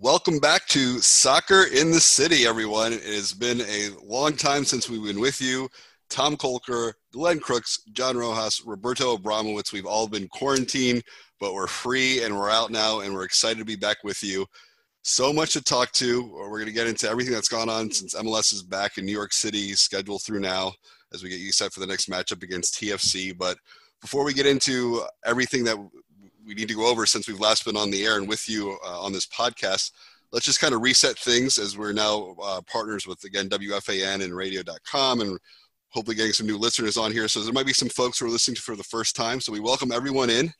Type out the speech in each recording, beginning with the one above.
Welcome back to Soccer in the City, everyone. It has been a long time since we've been with you. Tom Kolker, Glenn Crooks, John Rojas, Roberto Abramowitz. We've all been quarantined, but we're free and we're out now, and we're excited to be back with you. So much to talk to. We're going to get into everything that's gone on since MLS is back in New York City, scheduled through now, as we get you set for the next matchup against TFC. But before we get into everything that we need to go over since we've last been on the air and with you on this podcast, let's just kind of reset things, as we're now partners with, again, WFAN and radio.com, and hopefully getting some new listeners on here. So there might be some folks who are listening for the first time. So we welcome everyone in.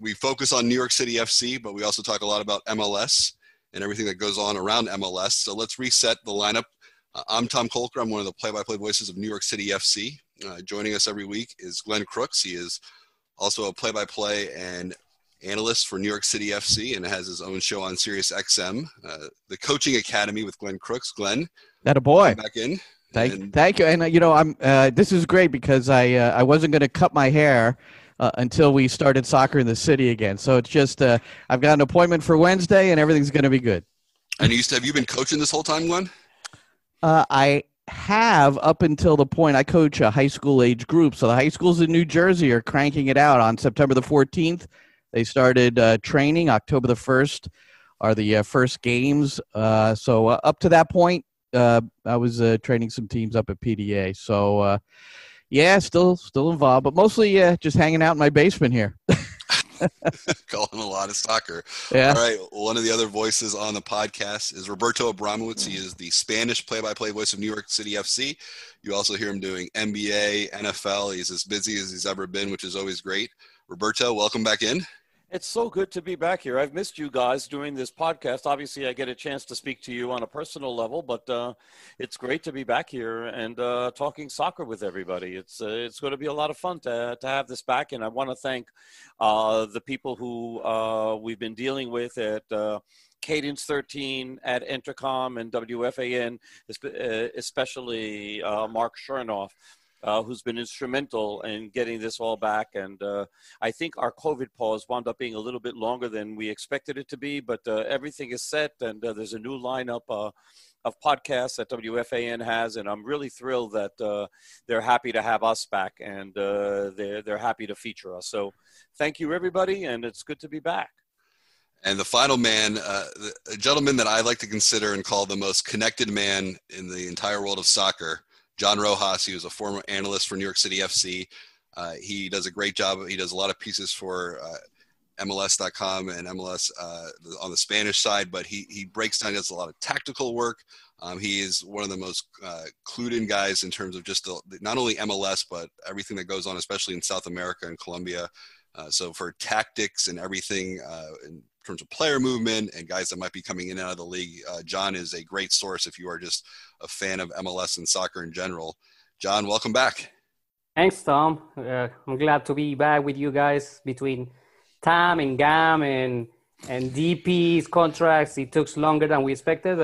We focus on New York City FC, but we also talk a lot about MLS and everything that goes on around MLS. So let's reset the lineup. I'm Tom Kolker. I'm one of the play-by-play voices of New York City FC. Joining us every week is Glenn Crooks. He is also a play-by-play and analyst for New York City FC and has his own show on Sirius XM, the Coaching Academy with Glenn Crooks. Glenn, attaboy. Back in. Thank you. And I'm. This is great because I wasn't going to cut my hair until we started Soccer in the City again. So it's just I've got an appointment for Wednesday, and everything's going to be good. And have you been coaching this whole time, Glenn? I have, up until the point I coach a high school age group. So the high schools in New Jersey are cranking it out. On September the 14th, they started training. October the 1st are the first games. So up to that point, I was training some teams up at PDA. So still involved, but mostly just hanging out in my basement here. Calling a lot of soccer. Yeah. All right. One of the other voices on the podcast is Roberto Abramowitz. He is the Spanish play-by-play voice of New York City FC. You also hear him doing NBA, NFL. He's as busy as he's ever been, which is always great. Roberto, welcome back in. It's so good to be back here. I've missed you guys doing this podcast. Obviously, I get a chance to speak to you on a personal level, but it's great to be back here and talking soccer with everybody. It's going to be a lot of fun to have this back, and I want to thank the people who we've been dealing with at Cadence 13, at Intercom, and WFAN, especially Mark Chernoff, who's been instrumental in getting this all back. And I think our COVID pause wound up being a little bit longer than we expected it to be, but everything is set, and there's a new lineup of podcasts that WFAN has, and I'm really thrilled that they're happy to have us back, and they're happy to feature us. So thank you, everybody, and it's good to be back. And the final man, a gentleman that I like to consider and call the most connected man in the entire world of soccer, John Rojas. He was a former analyst for New York City FC. He does a great job. He does a lot of pieces for MLS.com and MLS on the Spanish side, but he breaks down, does a lot of tactical work. He is one of the most clued in guys in terms of just not only MLS, but everything that goes on, especially in South America and Colombia. So for tactics and everything in terms of player movement and guys that might be coming in and out of the league, John is a great source if you are just a fan of MLS and soccer in general. John, welcome back. Thanks, Tom. I'm glad to be back with you guys. Between Tom and Gam and DP's contracts, it took longer than we expected.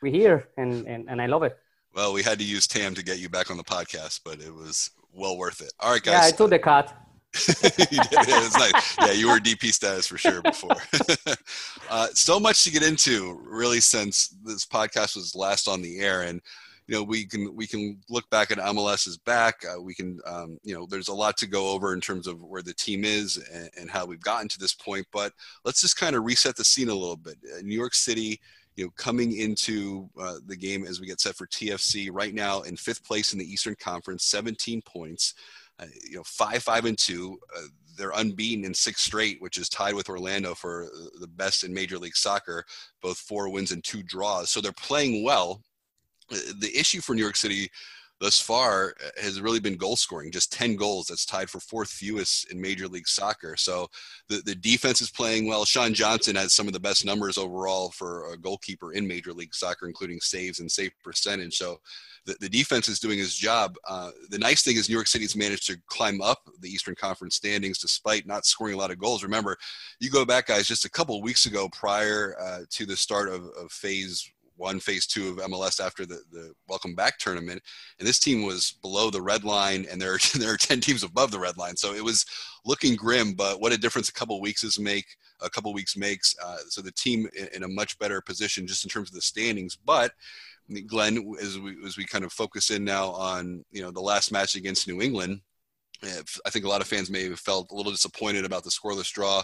We're here, and I love it. Well, we had to use Tam to get you back on the podcast, but it was well worth it. All right, guys. Yeah, I took the cut. It's nice. Yeah, you were DP status for sure before. So much to get into, really, since this podcast was last on the air, and we can look back at MLS is back. We can there's a lot to go over in terms of where the team is and how we've gotten to this point. But let's just kind of reset the scene a little bit. New York City coming into the game as we get set for TFC right now in 5th place in the Eastern Conference, 17 points, 5-5-2. They're unbeaten in 6 straight, which is tied with Orlando for the best in Major League Soccer, both 4 wins and 2 draws. So they're playing well. The issue for New York City thus far has really been goal scoring, just 10 goals. That's tied for 4th fewest in Major League Soccer. So the defense is playing well. Sean Johnson has some of the best numbers overall for a goalkeeper in Major League Soccer, including saves and save percentage. So the defense is doing his job. The nice thing is New York City's managed to climb up the Eastern Conference standings despite not scoring a lot of goals. Remember, you go back, guys, just a couple of weeks ago prior to the start of phase 1, phase 2 of MLS after the welcome back tournament. And this team was below the red line, and there are 10 teams above the red line. So it was looking grim, but what a difference a couple weeks makes. So the team in a much better position just in terms of the standings. But Glenn, as we kind of focus in now on, the last match against New England, I think a lot of fans may have felt a little disappointed about the scoreless draw.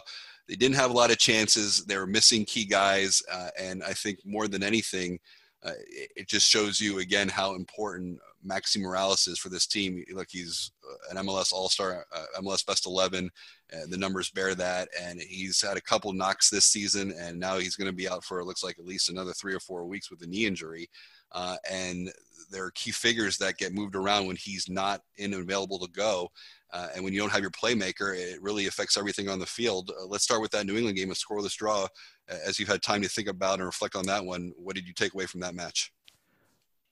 They didn't have a lot of chances. They were missing key guys. And I think more than anything, it just shows you again how important Maxi Moralez is for this team. Look, he's an MLS All-Star, MLS Best 11. The numbers bear that. And he's had a couple knocks this season. And now he's going to be out for, it looks like, at least another 3 or 4 weeks with a knee injury. And there are key figures that get moved around when he's not available to go. And when you don't have your playmaker, it really affects everything on the field. Let's start with that New England game, a scoreless draw. As you've had time to think about and reflect on that one, what did you take away from that match?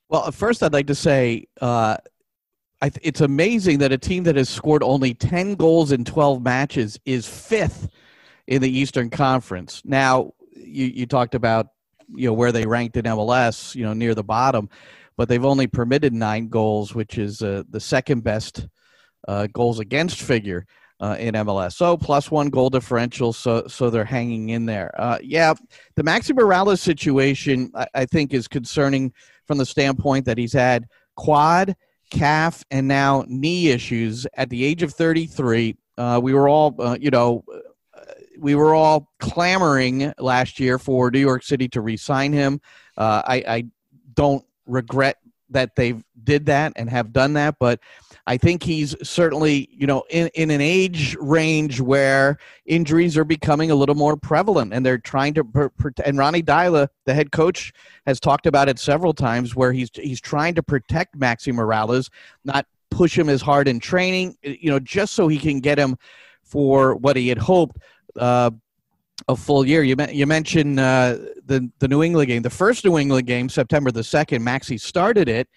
Well, first I'd like to say it's amazing that a team that has scored only 10 goals in 12 matches is 5th in the Eastern Conference. Now, you talked about where they ranked in MLS, near the bottom, but they've only permitted 9 goals, which is the 2nd best goals against figure in MLS. So +1 goal differential. So they're hanging in there. The Maxi Moralez situation, I think, is concerning from the standpoint that he's had quad, calf, and now knee issues at the age of 33. We were all clamoring last year for New York City to re-sign him. I don't regret that they've did that and have done that, but I think he's certainly, in an age range where injuries are becoming a little more prevalent, and they're trying to and Ronny Deila, the head coach, has talked about it several times where he's trying to protect Maxi Moralez, not push him as hard in training, just so he can get him for what he had hoped a full year. You mentioned the New England game, the first New England game, September the 2nd. Maxi started it.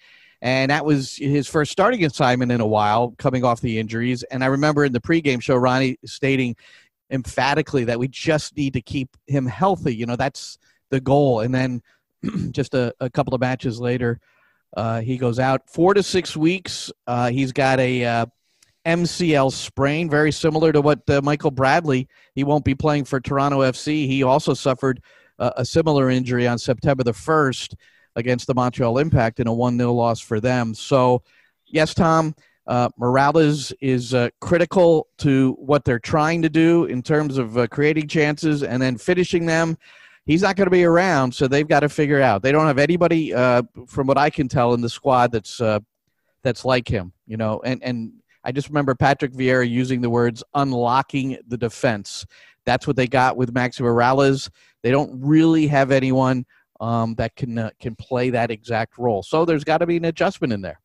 And that was his first starting assignment in a while, coming off the injuries. And I remember in the pregame show, Ronnie stating emphatically that we just need to keep him healthy. That's the goal. And then just a couple of matches later, he goes out 4 to 6 weeks. He's got a MCL sprain, very similar to what Michael Bradley, he won't be playing for Toronto FC. He also suffered a similar injury on September the 1st. Against the Montreal Impact in a 1-0 loss for them. So, yes, Tom, Moralez is critical to what they're trying to do in terms of creating chances and then finishing them. He's not going to be around, so they've got to figure out. They don't have anybody, from what I can tell, in the squad that's like him. And I just remember Patrick Vieira using the words unlocking the defense. That's what they got with Maxi Moralez. They don't really have anyone that can play that exact role. So there's got to be an adjustment in there.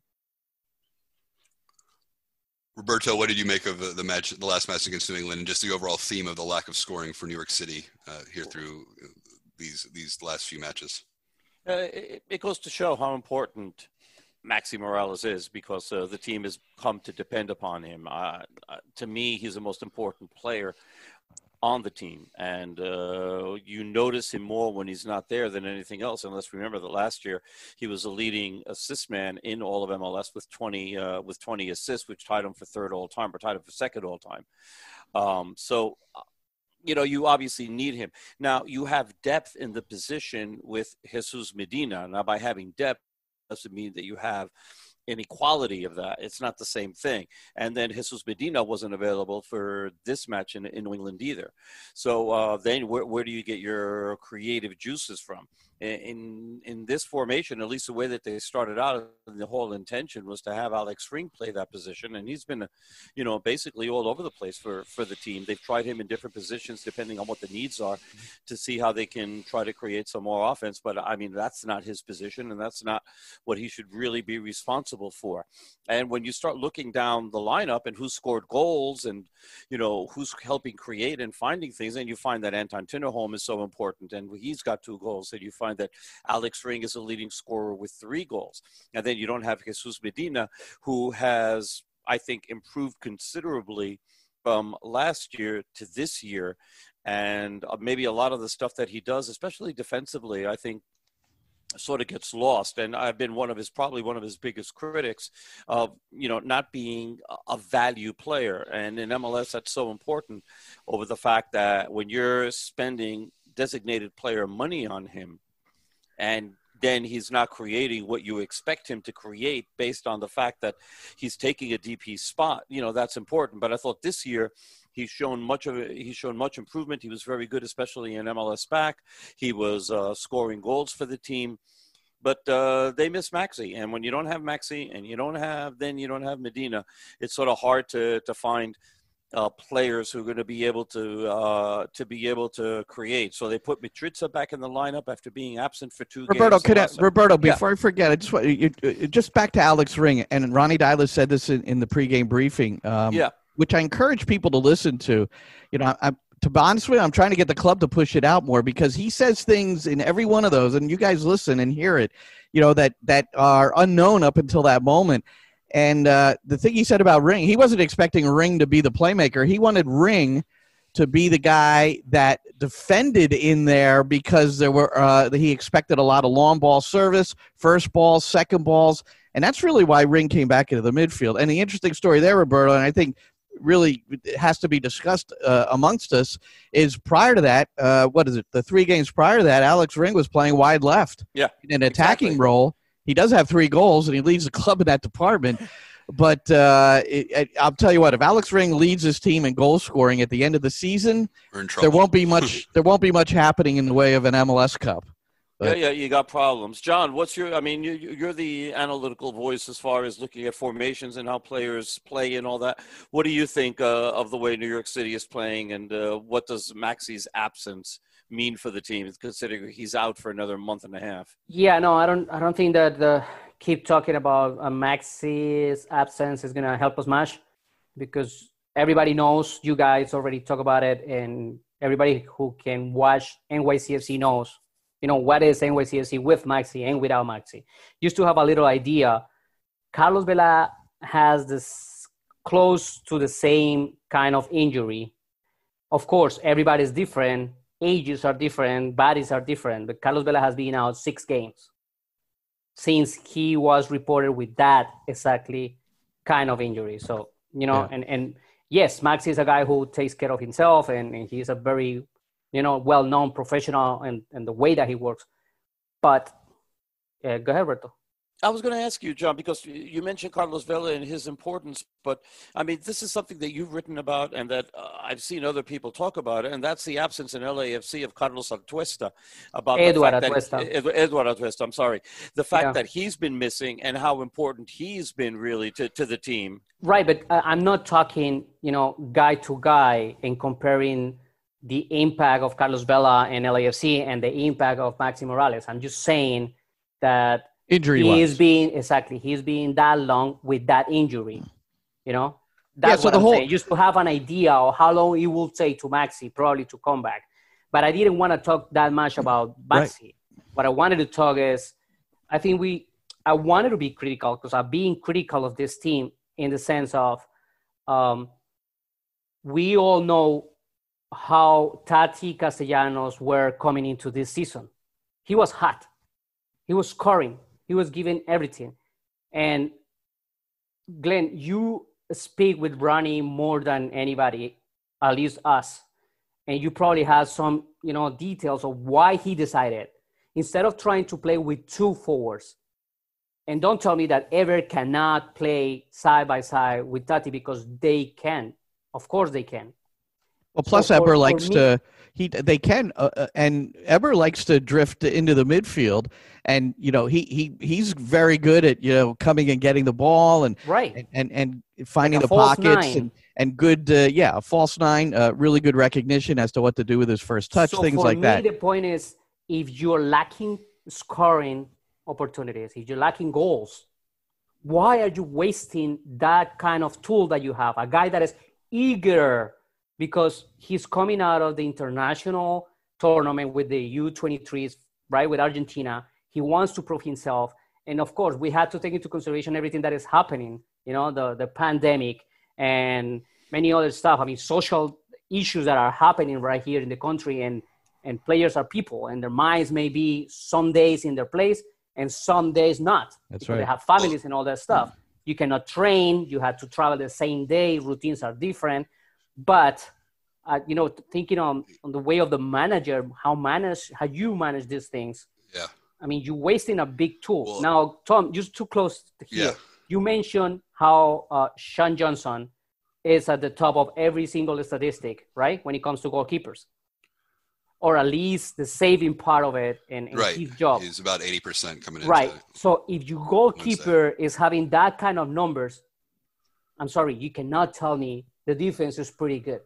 Roberto, what did you make of the match, the last match against New England, and just the overall theme of the lack of scoring for New York City here through these last few matches? It goes to show how important Maxi Moralez is, because the team has come to depend upon him. To me, he's the most important player on the team, and you notice him more when he's not there than anything else. And let's remember that last year he was a leading assist man in all of MLS with 20 assists, which tied him for 3rd all time, or tied him for 2nd all time. So you obviously need him. Now you have depth in the position with Jesus Medina. Now by having depth doesn't mean that you have inequality of that. It's not the same thing. And then Jesus Medina wasn't available for this match in New England either. So then where do you get your creative juices from? In this formation, at least the way that they started out, the whole intention was to have Alex Ring play that position. And he's been, you know, basically all over the place for the team. They've tried him in different positions, depending on what the needs are, to see how they can try to create some more offense. But I mean, that's not his position, and that's not what he should really be responsible for. And when you start looking down the lineup and who scored goals and, you know, who's helping create and finding things, and you find that Anton Tinnerholm is so important, and he's got 2 goals, and you find that Alex Ring is a leading scorer with 3 goals. And then you don't have Jesus Medina, who has, I think, improved considerably from last year to this year. And maybe a lot of the stuff that he does, especially defensively, I think sort of gets lost. And I've been probably one of his biggest critics of, you know, not being a value player. And in MLS, that's so important, over the fact that when you're spending designated player money on him, and then he's not creating what you expect him to create based on the fact that he's taking a DP spot, you know, that's important. But I thought this year he's shown much improvement. He was very good, especially in MLS back. He was scoring goals for the team. But they miss Maxi. And when you don't have Maxi and you don't have Medina, it's sort of hard to find players who are going to be able to create. So they put Mitrita back in the lineup after being absent for 2 games. Roberto, before I forget, I just want just back to Alex Ring, and Ronny Deila said this in the pregame briefing, which I encourage people to listen to. You know, to be honest with you, I'm trying to get the club to push it out more, because he says things in every one of those, and you guys listen and hear it, you know, that are unknown up until that moment. And the thing he said about Ring, he wasn't expecting Ring to be the playmaker. He wanted Ring to be the guy that defended in there, because there were he expected a lot of long ball service, first balls, second balls. And that's really why Ring came back into the midfield. And the interesting story there, Roberto, and I think really has to be discussed amongst us, is prior to that, the 3 games prior to that, Alex Ring was playing wide left in an attacking role. He does have 3 goals, and he leads the club in that department. But I'll tell you what: if Alex Ring leads his team in goal scoring at the end of the season, there won't be much. There won't be much happening in the way of an MLS Cup. But yeah, you got problems, John. You're the analytical voice as far as looking at formations and how players play and all that. What do you think of the way New York City is playing, and what does Maxi's absence mean for the team, considering he's out for another 1.5 months? Yeah, no, I don't think that the keep talking about Maxi's absence is gonna help us much, because everybody knows, you guys already talk about it, and everybody who can watch NYCFC knows, you know, what is NYCFC with Maxi and without Maxi. Used to have a little idea. Carlos Vela has this close to the same kind of injury. Of course, everybody's different. Ages are different, bodies are different, but Carlos Vela has been out 6 games since he was reported with that exactly kind of injury. So, you know, and yes, Maxi is a guy who takes care of himself, and he's a very, you know, well-known professional and the way that he works. But go ahead, Roberto. I was going to ask you, John, because you mentioned Carlos Vela and his importance, but I mean, this is something that you've written about and that I've seen other people talk about, and that's the absence in LAFC of Carlos Atuesta. Eduardo Atuesta, I'm sorry. The fact that he's been missing and how important he's been really to the team. Right, but I'm not talking, you know, guy to guy and comparing the impact of Carlos Vela and LAFC and the impact of Maxi Moralez. I'm just saying that he's been that long with that injury, you know. That's what I'm saying. Just to have an idea of how long it will take to Maxi probably to come back. But I didn't want to talk that much about Maxi. Right. What I wanted to talk is, I wanted to be critical, because I'm being critical of this team in the sense of, we all know how Tati Castellanos were coming into this season. He was hot. He was scoring. He was given everything. And Glenn, you speak with Ronny more than anybody, at least us. And you probably have some, you know, details of why he decided, instead of trying to play with 2 forwards, And don't tell me that Ever cannot play side by side with Tati, because they can. Of course they can. Well, plus so Eber likes to – they can and Eber likes to drift into the midfield. And, you know, he's very good at, you know, coming and getting the ball and and finding the pockets and good a false nine, really good recognition as to what to do with his first touch, things like that. So for me, the point is, if you're lacking scoring opportunities, if you're lacking goals, why are you wasting that kind of tool that you have? A guy that is eager because he's coming out of the international tournament with the U23s, right, with Argentina. He wants to prove himself. And, of course, we had to take into consideration everything that is happening, you know, the pandemic and many other stuff. I mean, social issues that are happening right here in the country, and players are people, and their minds may be some days in their place and some days not. That's right. They have families and all that stuff. You cannot train. You have to travel the same day. Routines are different. But, you know, thinking on the way of the manager, how you manage these things. Yeah. I mean, you're wasting a big tool. Well, now, Tom, you're too close here. Yeah. You mentioned how Sean Johnson is at the top of every single statistic, right, when it comes to goalkeepers, or at least the saving part of it and right. His job. He's about 80% coming in. Right. So if your goalkeeper is having that kind of numbers, I'm sorry, you cannot tell me the defense is pretty good.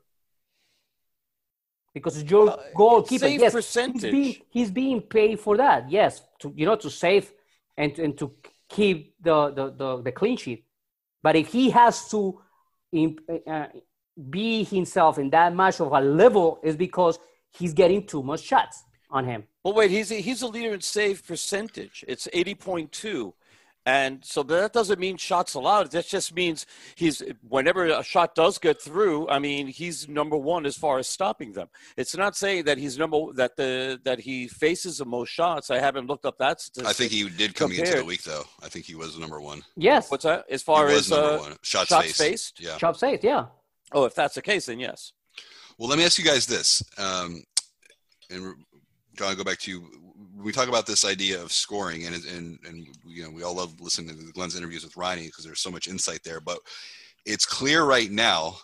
Because your goalkeeper, yes, he's being paid for that. Yes, to save and to keep the clean sheet. But if he has to be himself in that much of a level, is because he's getting too much shots on him. Well, wait, he's a leader in save percentage. It's 80.2. And so that doesn't mean shots allowed. That just means whenever a shot does get through, I mean, he's number one as far as stopping them. It's not saying that he's that he faces the most shots. I haven't looked up that statistic. I think he did coming into the week, though. I think he was number one. Yes. What's that? As far as shots faced? Yeah. Shots faced, yeah. Oh, if that's the case, then yes. Well, let me ask you guys this. And John, I'll go back to you. We talk about this idea of scoring, and you know, we all love listening to Glenn's interviews with Ronnie because there's so much insight there. But it's clear right now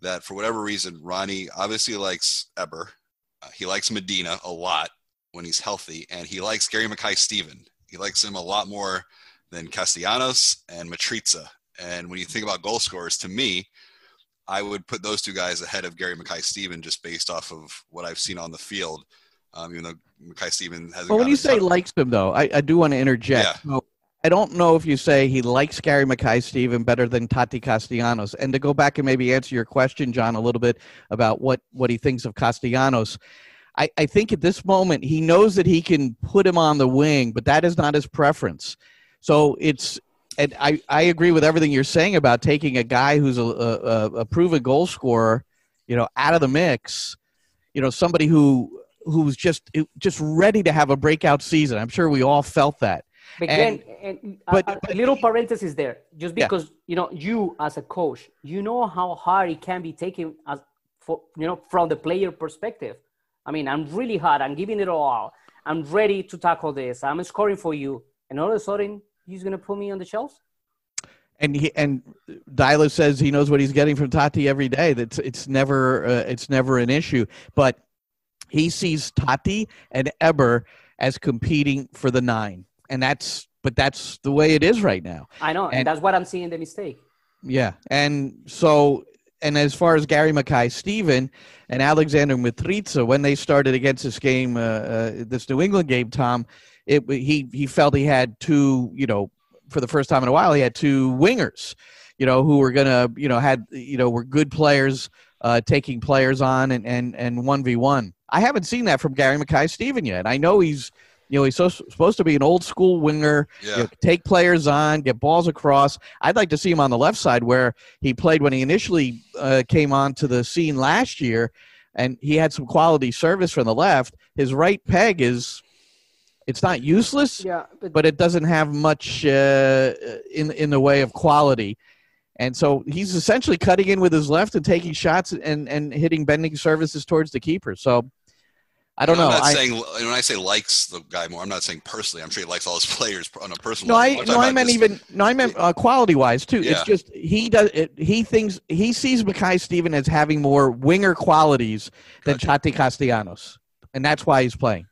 that for whatever reason, Ronnie obviously likes Eber. He likes Medina a lot when he's healthy, and he likes Gary Mackay-Steven. He likes him a lot more than Castellanos and Mitrita. And when you think about goal scorers, to me, I would put those two guys ahead of Gary Mackay-Steven just based off of what I've seen on the field. Even though Mackay-Steven hasn't. Well, when you say likes him, though, I do want to interject. Yeah. So I don't know if you say he likes Gary Mackay-Steven better than Tati Castellanos. And to go back and maybe answer your question, John, a little bit about what he thinks of Castellanos, I think at this moment he knows that he can put him on the wing, but that is not his preference. So and I agree with everything you're saying about taking a guy who's a proven goal scorer, you know, out of the mix, you know, somebody who's just ready to have a breakout season. I'm sure we all felt that. But a little parenthesis there, just because, you know, you as a coach, you know how hard it can be taken from the player perspective. I mean, I'm really hard. I'm giving it all. I'm ready to tackle this. I'm scoring for you. And all of a sudden, he's going to put me on the shelf. And Deila says he knows what he's getting from Tati every day. That's it's never an issue. But he sees Tati and Eber as competing for the 9, but that's the way it is right now. I know, and that's what I'm seeing the mistake. Yeah, and so as far as Gary Mackay-Steven and Alexander Mitrita, when they started against this game, this New England game, Tom, he felt he had two, you know, for the first time in a while, he had two wingers, you know, who were gonna, you know, were good players. Taking players on and 1v1. I haven't seen that from Gary Mackay-Steven yet. I know he's supposed to be an old school winger, you know, take players on, get balls across. I'd like to see him on the left side where he played when he initially came onto the scene last year, and he had some quality service from the left. His right peg is it's not useless, but it doesn't have much in the way of quality. And so he's essentially cutting in with his left and taking shots and hitting bending services towards the keeper. So I don't know. I'm not saying, when I say likes the guy more, I'm not saying personally. I'm sure he likes all his players on a personal level. I meant quality wise too. Yeah. It's just he sees Mackay-Steven as having more winger qualities than Tati Castellanos, and that's why he's playing.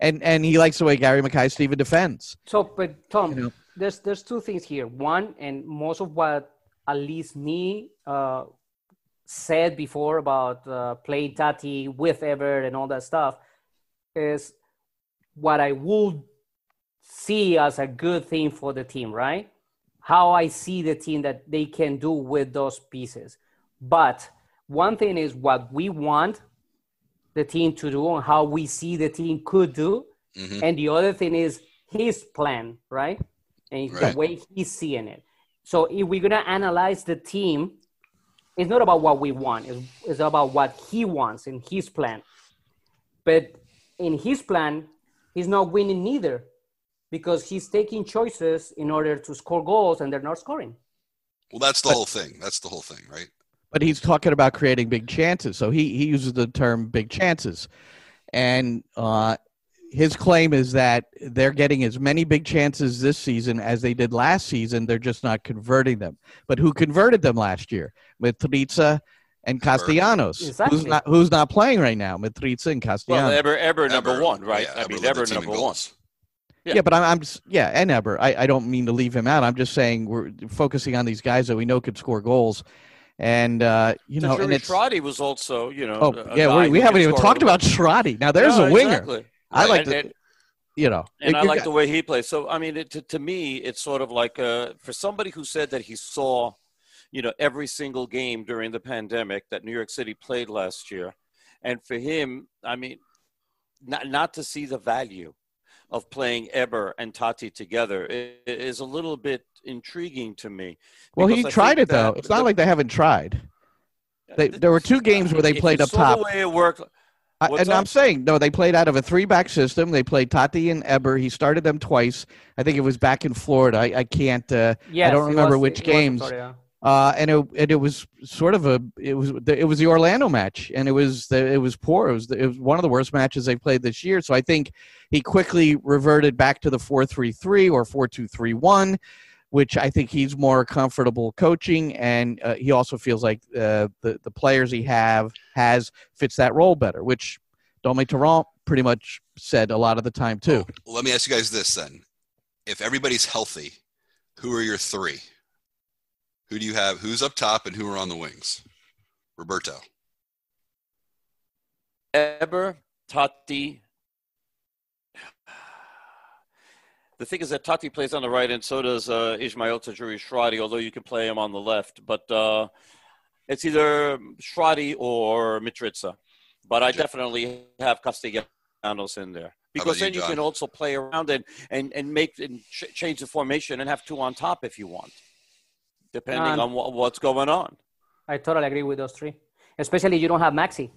And he likes the way Gary Mackay-Steven defends. So, but Tom, there's two things here. One, and most of what Ali's knee said before about playing Tati with Ever and all that stuff is what I would see as a good thing for the team, right? How I see the team that they can do with those pieces. But one thing is what we want the team to do and how we see the team could do. Mm-hmm. And the other thing is his plan, right? And the way he's seeing it. So if we're going to analyze the team, it's not about what we want. It's about what he wants in his plan. But in his plan, he's not winning either because he's taking choices in order to score goals and they're not scoring. Well, that's the whole thing. That's the whole thing, right? But he's talking about creating big chances. So he uses the term big chances. And his claim is that they're getting as many big chances this season as they did last season. They're just not converting them. But who converted them last year? Mitrita and Castellanos. Exactly. Who's not playing right now? Mitrita and Castellanos. Well, Eber number one, right? Yeah, Eber number one. Yeah, but and Eber. I don't mean to leave him out. I'm just saying we're focusing on these guys that we know could score goals. And, and Shradi was also, we haven't even talked about Shradi. Now, there's a winger. Exactly. I like the way he plays. So, I mean, to me, it's sort of like for somebody who said that he saw, every single game during the pandemic that New York City played last year. And for him, I mean, not to see the value of playing Eber and Tati together is a little bit intriguing to me. Well, he tried it, though. It's not like they haven't tried. There were two games where they played up top. The way it worked. I'm saying, no, they played out of a three-back system. They played Tati and Eber. He started them twice. I think it was back in Florida. I don't remember which games. And it was sort of it was the Orlando match, and it was poor. It was one of the worst matches they played this year. So I think he quickly reverted back to the 4-3-3 or 4-2-3-1, which I think he's more comfortable coaching, and he also feels like the players he has fits that role better, which Domi Tarrant pretty much said a lot of the time too. Well, let me ask you guys this then: if everybody's healthy, who are your three? Who do you have? Who's up top and who are on the wings? Roberto. Eber, Tati. The thing is that Tati plays on the right and so does Ismael Tajouri-Shradi, although you can play him on the left. But it's either Shradi or Mitrita. But I definitely have Castellanos in there. Because then you can also play around and make and change the formation and have two on top if you want. Depending on what's going on. I totally agree with those three. Especially you don't have Maxi.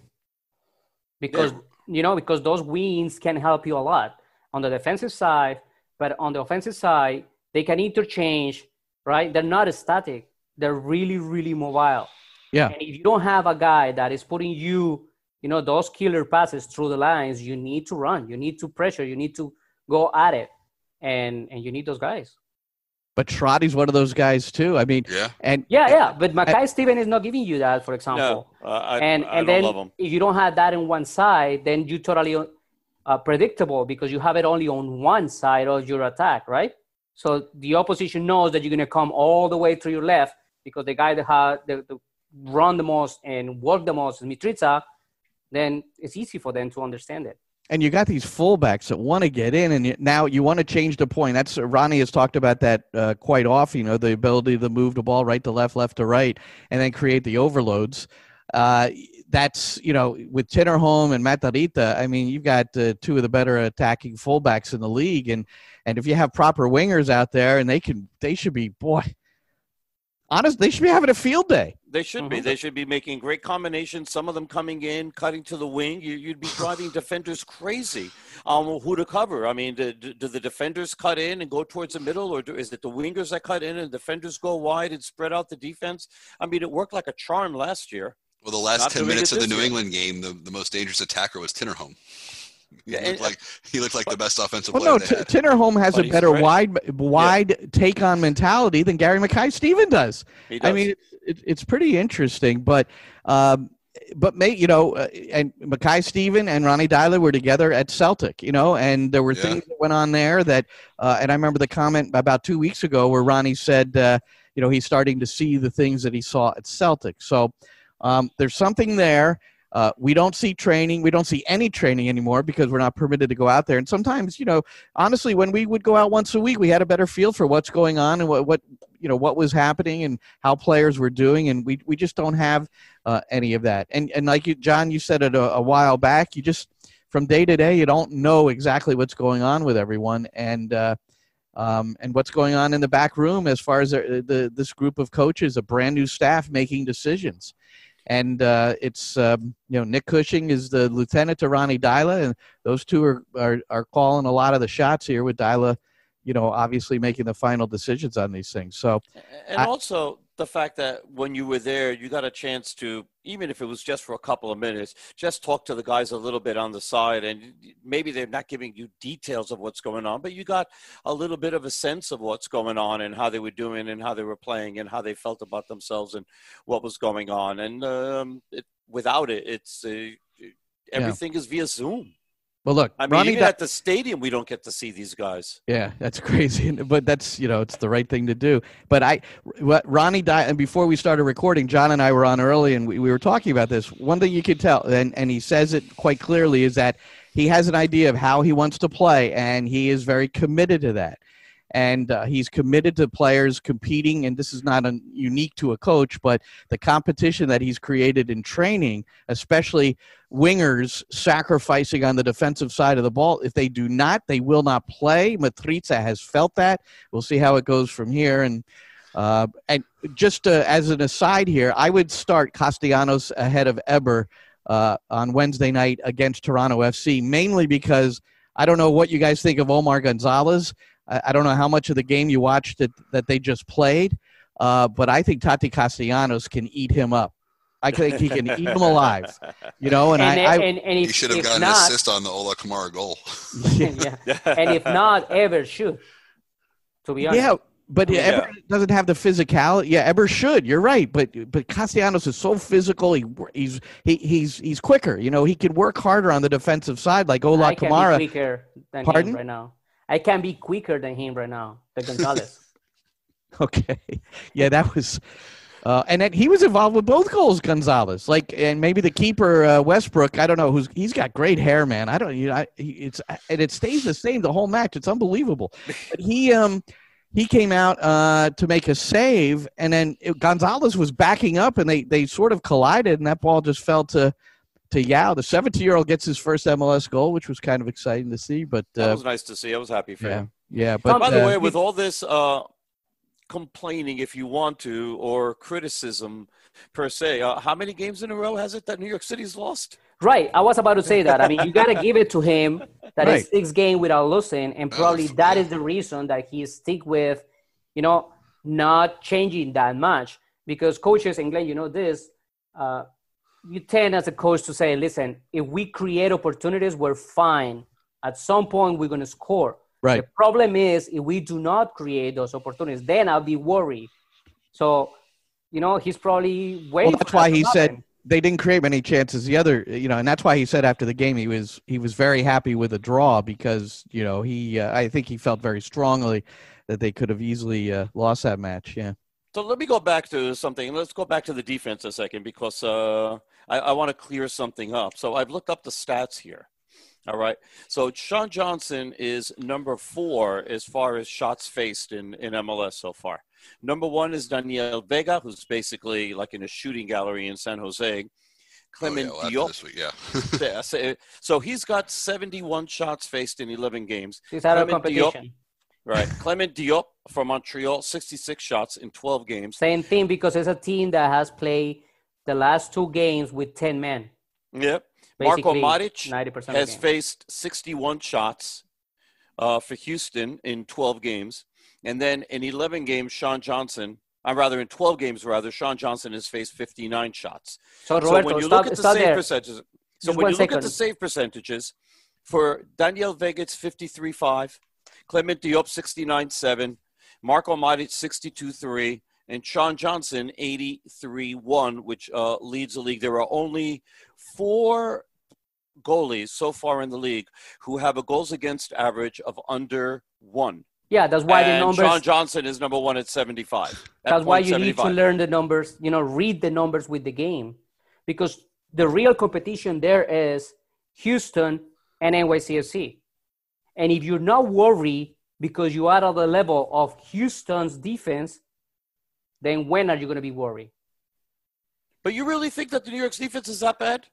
Because, because those wings can help you a lot on the defensive side. But on the offensive side, they can interchange, right? They're not static. They're really, really mobile. Yeah. And if you don't have a guy that is putting you, those killer passes through the lines, you need to run. You need to pressure. You need to go at it. And you need those guys. But Shradi's one of those guys too. I mean, But Mackay-Steven is not giving you that, for example. No, I love him. If you don't have that in one side, then you totally predictable because you have it only on one side of your attack, right? So the opposition knows that you're going to come all the way to your left because the guy that has the run the most and work the most is Mitrita. Then it's easy for them to understand it. And you got these fullbacks that want to get in, and now you want to change the point. That's Ronny has talked about that quite often. The ability to move the ball right to left to right, and then create the overloads. That's with Tinnerholm and Matarrita. I mean, you've got two of the better attacking fullbacks in the league, and if you have proper wingers out there, and they should be having a field day. They should be. They should be making great combinations, some of them coming in, cutting to the wing. You'd be driving defenders crazy on who to cover. I mean, do the defenders cut in and go towards the middle, or is it the wingers that cut in and defenders go wide and spread out the defense? I mean, it worked like a charm last year. Well, the last 10 minutes of the New England game, the most dangerous attacker was Tinnerholm. He looked like the best offensive player. No, Tinnerholm has a better wide take on mentality than Gary Mackay-Steven does. He does. I mean, it's pretty interesting, but mate, and Mackay-Steven and Ronny Deila were together at Celtic, and there were things that went on there that, and I remember the comment about 2 weeks ago where Ronnie said, he's starting to see the things that he saw at Celtic. So there's something there. We don't see training. We don't see any training anymore because we're not permitted to go out there. And sometimes, honestly, when we would go out once a week, we had a better feel for what's going on and what was happening and how players were doing. And we just don't have any of that. And like you, John, you said it a while back, you just from day to day, you don't know exactly what's going on with everyone. And what's going on in the back room as far as this group of coaches, a brand new staff making decisions. And Nick Cushing is the lieutenant to Ronny Deila, and those two are calling a lot of the shots here with Deila, obviously making the final decisions on these things. So, also the fact that when you were there, you got a chance to, even if it was just for a couple of minutes, just talk to the guys a little bit on the side, and maybe they're not giving you details of what's going on, but you got a little bit of a sense of what's going on and how they were doing and how they were playing and how they felt about themselves and what was going on. And everything is via Zoom. Well, look, I mean, even at the stadium, we don't get to see these guys. Yeah, that's crazy. But that's, it's the right thing to do. But Ronny Deila, and before we started recording, John and I were on early and we were talking about this. One thing you could tell, and he says it quite clearly, is that he has an idea of how he wants to play, and he is very committed to that. And he's committed to players competing, and this is not unique to a coach, but the competition that he's created in training, especially wingers sacrificing on the defensive side of the ball. If they do not, they will not play. Mitrita has felt that. We'll see how it goes from here. And just as an aside here, I would start Castellanos ahead of Eber on Wednesday night against Toronto FC, mainly because I don't know what you guys think of Omar Gonzalez. I don't know how much of the game you watched that they just played, but I think Tati Castellanos can eat him up. I think he can eat him alive, And he should have gotten an assist on the Ola Kamara goal. Yeah. And if not, Eber should. To be honest. Yeah, but Eber doesn't have the physicality. Yeah, Eber should. You're right, but Castellanos is so physical. He's quicker. He can work harder on the defensive side, like Ola Kamara. Be quicker than him right now. I can be quicker than him right now, the Gonzalez. Okay. Yeah, that was and then he was involved with both goals, Gonzalez. And maybe the keeper, Westbrook, I don't know he's got great hair, man. And it stays the same the whole match. It's unbelievable. But he came out to make a save, and then Gonzalez was backing up, and they sort of collided, and that ball just fell to Yao. The 17-year-old gets his first MLS goal, which was kind of exciting to see. But that was nice to see. I was happy for him. Yeah, but by the way, with all this complaining, if you want to, or criticism per se, how many games in a row has it that New York City's lost? Right. I was about to say that. I mean, you got to give it to him that it's six games without losing, and probably that is the reason that he stick with, not changing that much, because coaches, and Glenn, this. You tend as a coach to say, listen, if we create opportunities, we're fine. At some point, we're going to score. Right. The problem is if we do not create those opportunities, then I'll be worried. So, he's probably waiting. Well, that's why he said they didn't create many chances. The other, and that's why he said after the game he was very happy with a draw because, I think he felt very strongly that they could have easily lost that match. Yeah. So let me go back to something. Let's go back to the defense a second because I want to clear something up. So I've looked up the stats here. All right. So Sean Johnson is number 4 as far as shots faced in MLS so far. Number 1 is Daniel Vega, who's basically like in a shooting gallery in San Jose. Clement Diop. Yeah. So he's got 71 shots faced in 11 games. He's out of competition. Right. Clement Diop from Montreal, 66 shots in 12 games. Same thing because it's a team that has played the last 2 games with 10 men. Yep. Basically, Marko Madic has faced 61 shots for Houston in 12 games. And then in 11 games, in 12 games, Sean Johnson has faced 59 shots. So, Roberto, when you look at the save percentages, for Daniel Vegas, 53.5, Clement Diop, 69.7, Marko Madic, 62.3, and Sean Johnson, 83.1, which leads the league. There are only four goalies so far in the league who have a goals against average of under one. Yeah, that's why the numbers. Sean Johnson is number one at 75. That's why you need to learn the numbers, you know, read the numbers with the game, because the real competition there is Houston and NYCFC. And if you're not worried because you are at the level of Houston's defense, then when are you going to be worried? But you really think that the New York's defense is that bad?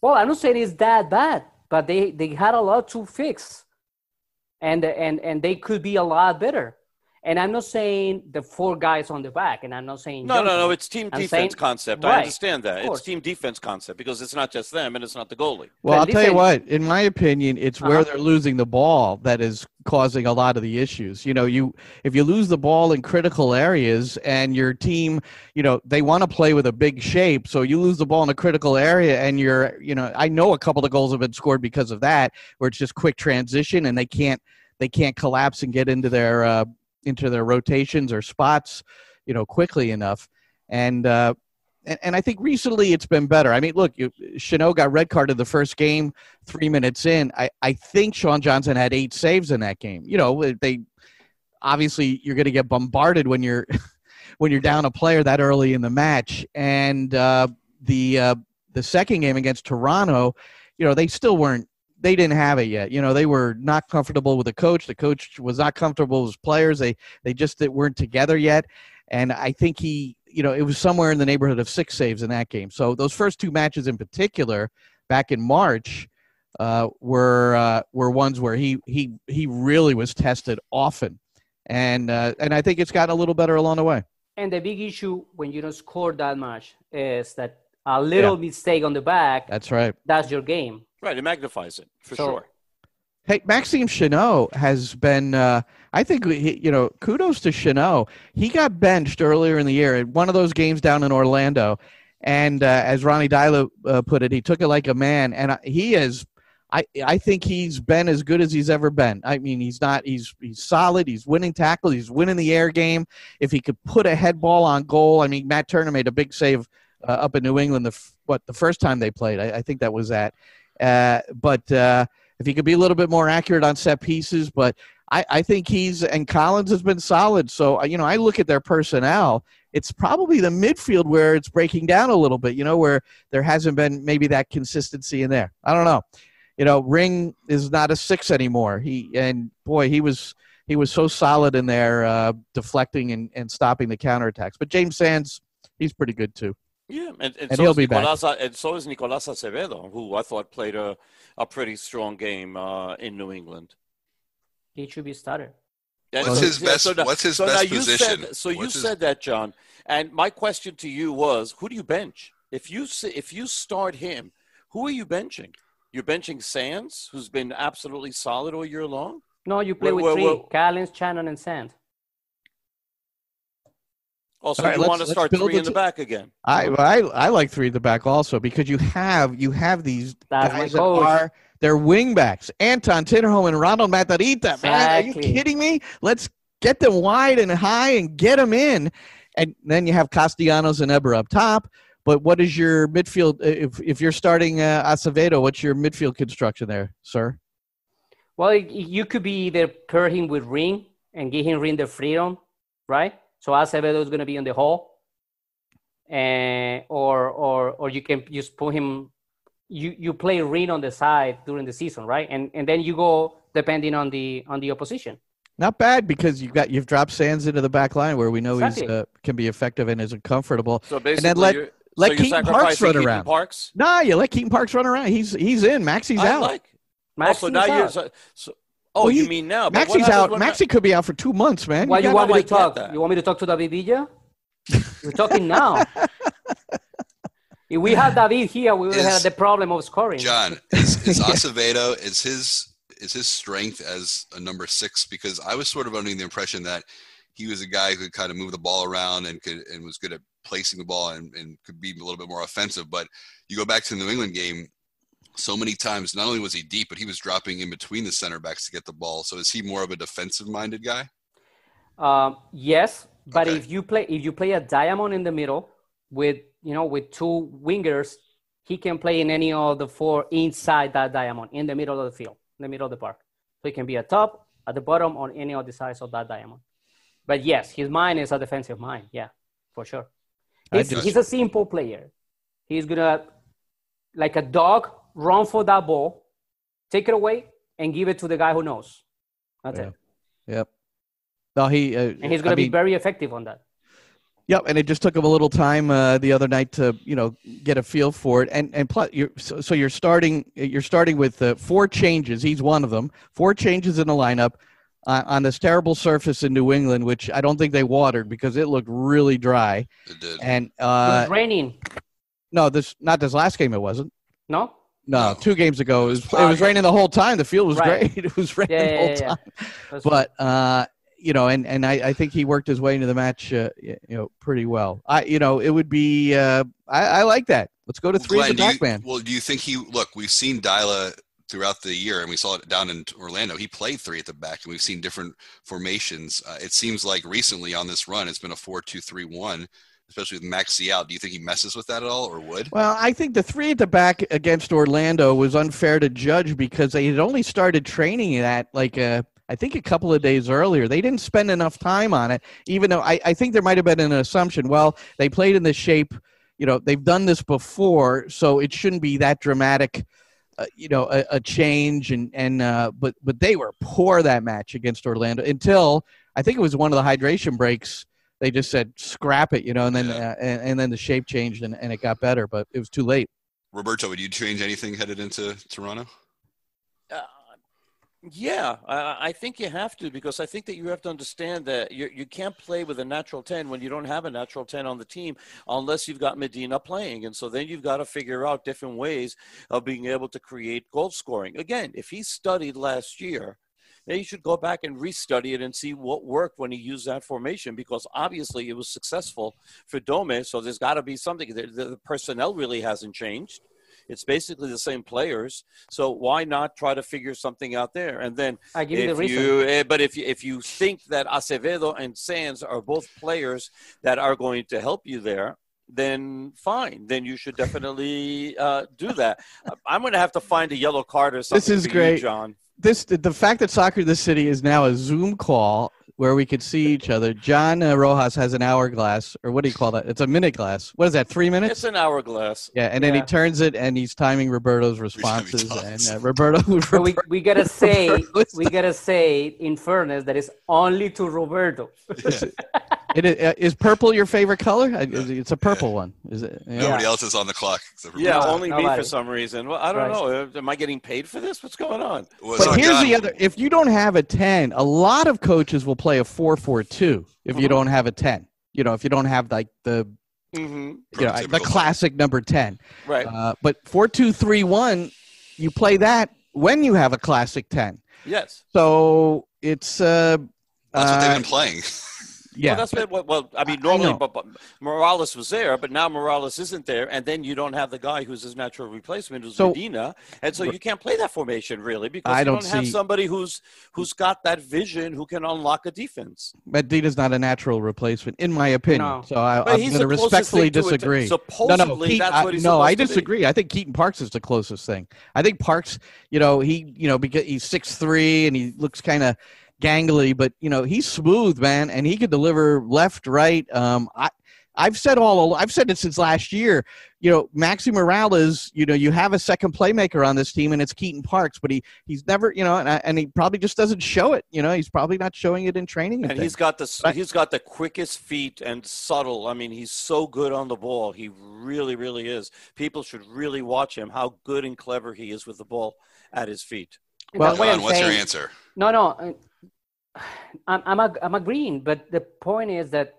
Well, I'm not saying it's that bad, but they had a lot to fix. And they could be a lot better. And I'm not saying the four guys on the back, and I'm not saying no. It's team defense concept. Right, I understand that. It's team defense concept because it's not just them and it's not the goalie. Well, I'll tell you what. In my opinion, it's where they're losing the ball that is causing a lot of the issues. You know, if you lose the ball in critical areas and your team, you know, they want to play with a big shape, so you lose the ball in a critical area and you're, you know, I know a couple of goals have been scored because of that, where it's just quick transition and they can't collapse and get into their rotations or spots, you know, quickly enough. And I think recently it's been better. I mean, look, Chennault got red carded the first game 3 minutes in. I think Sean Johnson had 8 saves in that game. You know, they obviously you're going to get bombarded when you're down a player that early in the match. And the second game against Toronto, you know, they didn't have it yet. You know, they were not comfortable with the coach. The coach was not comfortable with his players. They just weren't together yet. And I think it was somewhere in the neighborhood of 6 saves in that game. So those first two matches in particular, back in March, were ones where he really was tested often. And I think it's gotten a little better along the way. And the big issue when you don't score that much is that a little mistake on the back. That's right. That's your game. Right, it magnifies it, for sure. Hey, Maxime Chennault has been, I think, kudos to Chennault. He got benched earlier in the year at one of those games down in Orlando. And as Ronny Deila put it, he took it like a man. And I think he's been as good as he's ever been. I mean, he's solid. He's winning tackles. He's winning the air game. If he could put a head ball on goal, I mean, Matt Turner made a big save up in New England the first time they played. I think that was that. But if he could be a little bit more accurate on set pieces, but I think and Collins has been solid. So, you know, I look at their personnel, it's probably the midfield where it's breaking down a little bit, you know, where there hasn't been maybe that consistency in there. I don't know. You know, Ring is not a 6 anymore. He was so solid in there, deflecting and stopping the counterattacks, but James Sands, he's pretty good too. Yeah, and so is Nicolás Acevedo, who I thought played a pretty strong game in New England. He should be started. What's his best position? You said that, John. And my question to you was, who do you bench? If you start him, who are you benching? You're benching Sands, who's been absolutely solid all year long? No, you play with three, Collins, Shannon, and Sands. Also, right, you want to start three in the back again. I like three in the back also because you have these guys that are their wing backs, Anton Tinnerholm and Ronald Matarrita. Exactly. Man, are you kidding me? Let's get them wide and high and get them in, and then you have Castellanos and Eber up top. But what is your midfield? If you're starting Acevedo, what's your midfield construction there, sir? Well, you could be either pair him with Ring and give him Ring the freedom, right? So Acevedo is going to be in the hole, and or you can just put him. You play Ring on the side during the season, right? And then you go depending on the opposition. Not bad because you've dropped Sands into the back line where we know he's can be effective and is comfortable. So basically, and then let Keaton Parks run around. Nah, you let Keaton Parks run around. He's in. Maxi's out. You mean now? But Maxi's out. Maxi could be out for 2 months, man. Why you want me to talk? You want me to talk to David Villa? We're talking now. If we had David here, we would have the problem of scoring. John, is Acevedo, is his strength as a number 6? Because I was sort of under the impression that he was a guy who could kind of move the ball around and was good at placing the ball and could be a little bit more offensive. But you go back to the New England game, so many times, not only was he deep, but he was dropping in between the center backs to get the ball. So is he more of a defensive-minded guy? Yes, but okay. if you play a diamond in the middle with two wingers, he can play in any of the four inside that diamond, in the middle of the field, in the middle of the park. So he can be at top, at the bottom, on any of the sides of that diamond. But yes, his mind is a defensive mind. Yeah, for sure. He's a simple player. He's going to, like a dog, run for that ball, take it away, and give it to the guy who knows. That's it. Yep. No, and he's going to be very effective on that. Yep, and it just took him a little time the other night to get a feel for it. And plus, you're starting with four changes. He's one of them. Four changes in the lineup on this terrible surface in New England, which I don't think they watered because it looked really dry. It did. And it was raining. No, not this last game. It wasn't. No. No, 2 games ago it was raining the whole time. The field was great. It was raining the whole time. Yeah. But. I think he worked his way into the match, pretty well. I like that. Let's go to three as a back man. Well, do you think we've seen Deila throughout the year, and we saw it down in Orlando. He played 3 at the back, and we've seen different formations. It seems like recently on this run, it's been a 4-2-3-1, especially with Maxi out. Do you think he messes with that at all or would? Well, I think the 3 at the back against Orlando was unfair to judge because they had only started training that I think a couple of days earlier. They didn't spend enough time on it, even though I think there might have been an assumption, well, they played in this shape, they've done this before, so it shouldn't be that dramatic, a change. But they were poor that match against Orlando until I think it was one of the hydration breaks. They just said, scrap it, and then the shape changed and it got better, but it was too late. Roberto, would you change anything headed into Toronto? Yeah, I think you have to, because I think that you have to understand that you can't play with a natural 10 when you don't have a natural 10 on the team unless you've got Medina playing. And so then you've got to figure out different ways of being able to create goal scoring. Again, if he studied last year, now you should go back and restudy it and see what worked when he used that formation, because obviously it was successful for Dome. So there's got to be something. The personnel really hasn't changed. It's basically the same players, so why not try to figure something out there? And then, if you think that Acevedo and Sands are both players that are going to help you there, then fine. Then you should definitely do that. I'm going to have to find a yellow card or something. This is great, you, John. The fact that Soccer This City is now a Zoom call where we could see each other. John Rojas has an hourglass, or what do you call that? It's a minute glass. What is that, 3 minutes? It's an hourglass. Yeah, and then he turns it, and he's timing Roberto's responses. And Roberto. So we gotta say, in fairness, that it's only to Roberto. Yeah. Is purple your favorite color? It's a purple one. Is it? Yeah. Nobody else is on the clock. Only me for some reason. Well, I don't know. Am I getting paid for this? What's going on? But here's the other. If you don't have a 10, a lot of coaches will play a 4-4-2 if you don't have a 10. If you don't have like the the classic number 10. Right. But 4-2-3-1, you play that when you have a classic 10. Yes. So it's that's what they've been playing. Yeah, well, normally but Moralez was there, but now Moralez isn't there, and then you don't have the guy who's his natural replacement, who's Medina, and so you can't play that formation really because you don't have somebody who's got that vision who can unlock a defense. Medina's not a natural replacement, in my opinion. No. So I'm going to respectfully disagree. I disagree. I think Keaton Parks is the closest thing. I think Parks, because he's 6'3" and he looks kind of gangly, but he's smooth, man, and he could deliver left, right. I've said it since last year. Maxi Moralez, you have a second playmaker on this team, and it's Keaton Parks, but he's never, and he probably just doesn't show it. He's probably not showing it in training. And he's got the quickest feet and subtle. I mean, he's so good on the ball. He really, really is. People should really watch him. How good and clever he is with the ball at his feet. Well, John, what's your answer? No. I'm agreeing, but the point is that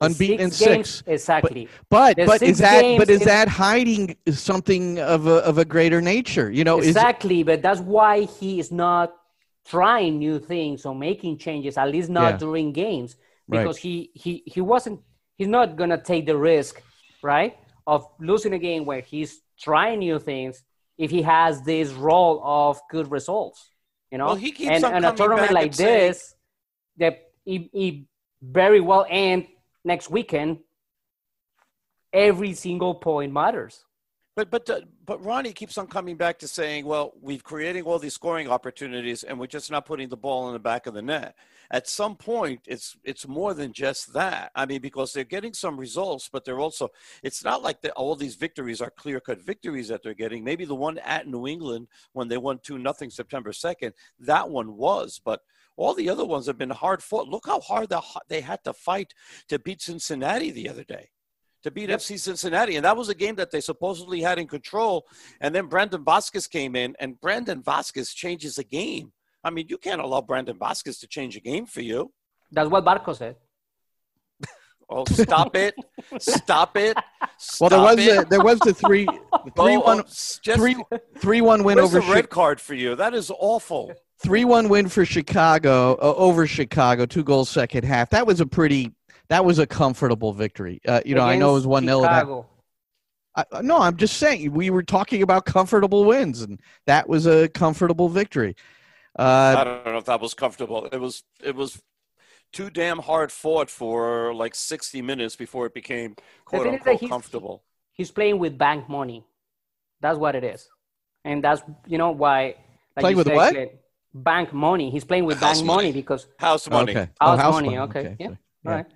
unbeaten 6 games, exactly. But is that hiding something of a greater nature? Exactly. But that's why he is not trying new things or making changes, at least not during games, because he's not gonna take the risk, right, of losing a game where he's trying new things if he has this role of good results, you know. Well, he keeps on coming back and a tournament like this, that he very well end next weekend. Every single point matters. But Ronnie keeps on coming back to saying, well, we've creating all these scoring opportunities and we're just not putting the ball in the back of the net. At some point, it's more than just that. I mean, because they're getting some results, but they're also, it's not like all these victories are clear-cut victories that they're getting. Maybe the one at New England when they won 2-0 September 2nd, that one was, but all the other ones have been hard fought. Look how hard they had to fight to beat Cincinnati the other day. To beat FC Cincinnati. And that was a game that they supposedly had in control. And then Brandon Vasquez came in, and Brandon Vasquez changes the game. I mean, you can't allow Brandon Vasquez to change a game for you. That's what Barco said. Oh, stop it. Stop it. Stop. Well, there was the 3-1 win over Chicago. Red card for you. That is awful. 3-1 win for Chicago, over Chicago, 2 goals second half. That was a pretty... That was a comfortable victory. I know it was 1-0. No, I'm just saying we were talking about comfortable wins, and that was a comfortable victory. I don't know if that was comfortable. It was too damn hard fought for like 60 minutes before it became quote unquote comfortable. He's playing with bank money. That's what it is, and that's why. Like playing with what? Bank money. He's playing with house bank money because house money. Okay. House money. Okay. Yeah. Sorry. All right.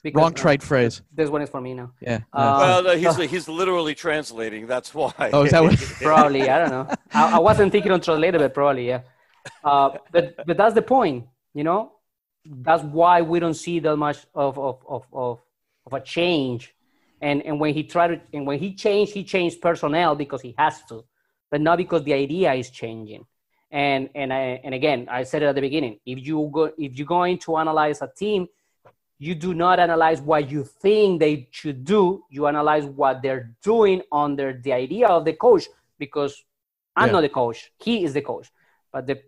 Because, wrong trade phrase. This one is for me now. Yeah. No, he's literally translating. That's why. Oh, is that what? Probably. I don't know. I wasn't thinking on translator, but probably, yeah. But that's the point, That's why we don't see that much of a change. And when he changed personnel because he has to, but not because the idea is changing. And again, I said it at the beginning. If you're going to analyze a team, you do not analyze what you think they should do. You analyze what they're doing under the idea of the coach, because I'm not the coach. He is the coach. But the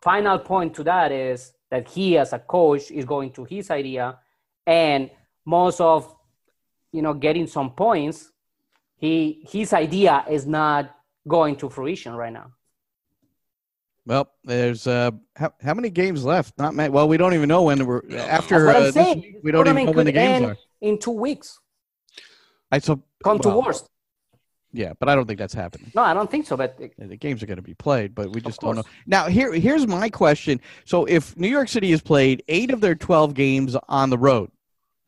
final point to that is that he, as a coach, is going to his idea, and most of, getting some points, his idea is not going to fruition right now. Well, there's how many games left? Not many. Well, we don't even know when we're after. This week, we don't even know when the games are. In 2 weeks. To worst. Yeah, but I don't think that's happening. No, I don't think so. But the games are going to be played, but we just don't know. Now, here's my question. So, if New York City has played 8 of their 12 games on the road,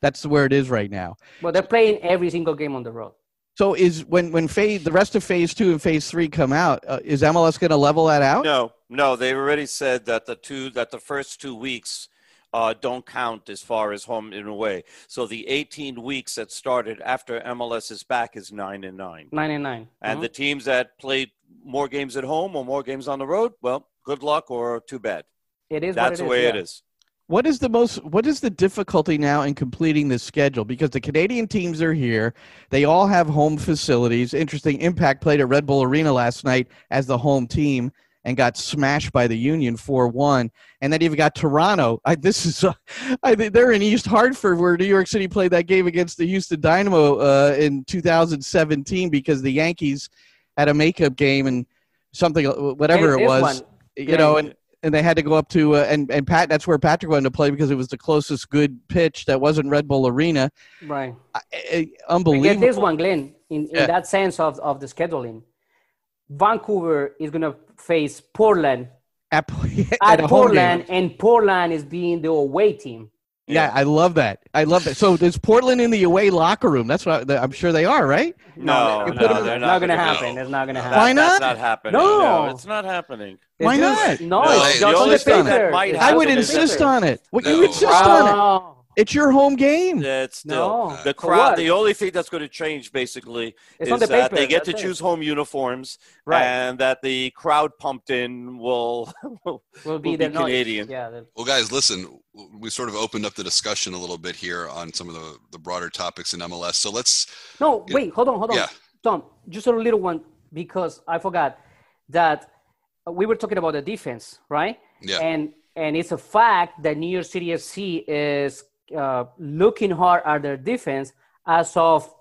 that's where it is right now. Well, they're playing every single game on the road. So is when the rest of Phase 2 and Phase 3 come out, is MLS going to level that out? No. They've already said that the first 2 weeks don't count as far as home and away. So the 18 weeks that started after MLS is back is 9-9. 9-9. And the teams that played more games at home or more games on the road, well, good luck or too bad. It is. That's what it is. What is the difficulty now in completing this schedule? Because the Canadian teams are here. They all have home facilities. Interesting, Impact played at Red Bull Arena last night as the home team and got smashed by the Union 4-1. And then you've got Toronto. They're in East Hartford, where New York City played that game against the Houston Dynamo in 2017 because the Yankees had a makeup game and something, whatever it was. And they had to go up to and Pat. That's where Patrick wanted to play because it was the closest good pitch that wasn't Red Bull Arena. Right, unbelievable. Get this one, Glenn. In that sense of the scheduling, Vancouver is going to face Portland at Portland, and Portland is being the away team. Yeah, I love that. So there's Portland in the away locker room. That's what I'm sure they are, right? No, not going to happen. It's not going to happen. Why not? That's not happening. No, it's not happening. Why not? No, it's just on the paper. I would insist on it. You insist on it. It's your home game. It's still the crowd. The only thing that's going to change basically is that they get to choose home uniforms, and that the crowd pumped in will be the Canadian. Yeah. Well, guys, listen. We sort of opened up the discussion a little bit here on some of the broader topics in MLS. So let's. No, wait, hold on, yeah. Tom. Just a little one because I forgot that we were talking about the defense, right? Yeah. And it's a fact that New York City FC is looking hard at their defense as of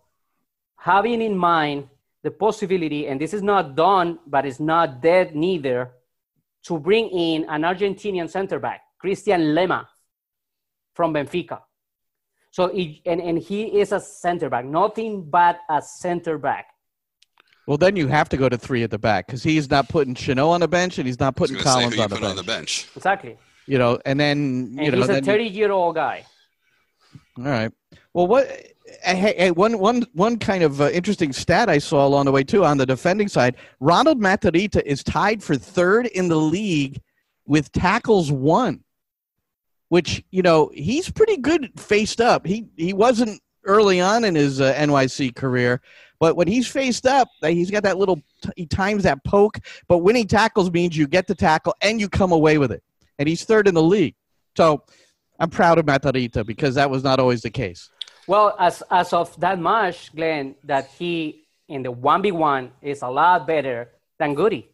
having in mind the possibility, and this is not done, but it's not dead neither, to bring in an Argentinian center back, Christian Lema from Benfica. So, and he is a center back, nothing but a center back. Well, then you have to go to three at the back because he's not putting Chenot on the bench and he's not putting Collins on the bench. Exactly. You know, and then, you know, he's a 30-year-old guy. All right. Well, what? Hey, one kind of interesting stat I saw along the way, too, on the defending side, Ronald Matarrita is tied for third in the league with tackles won, which, you know, he's pretty good faced up. He wasn't early on in his NYC career, but when he's faced up, he's got that little – he times that poke, but winning tackles means you get the tackle and you come away with it, and he's third in the league. So I'm proud of Matarrita because that was not always the case. Well, as of that match, Glenn, that he in the 1v1 is a lot better than Goody.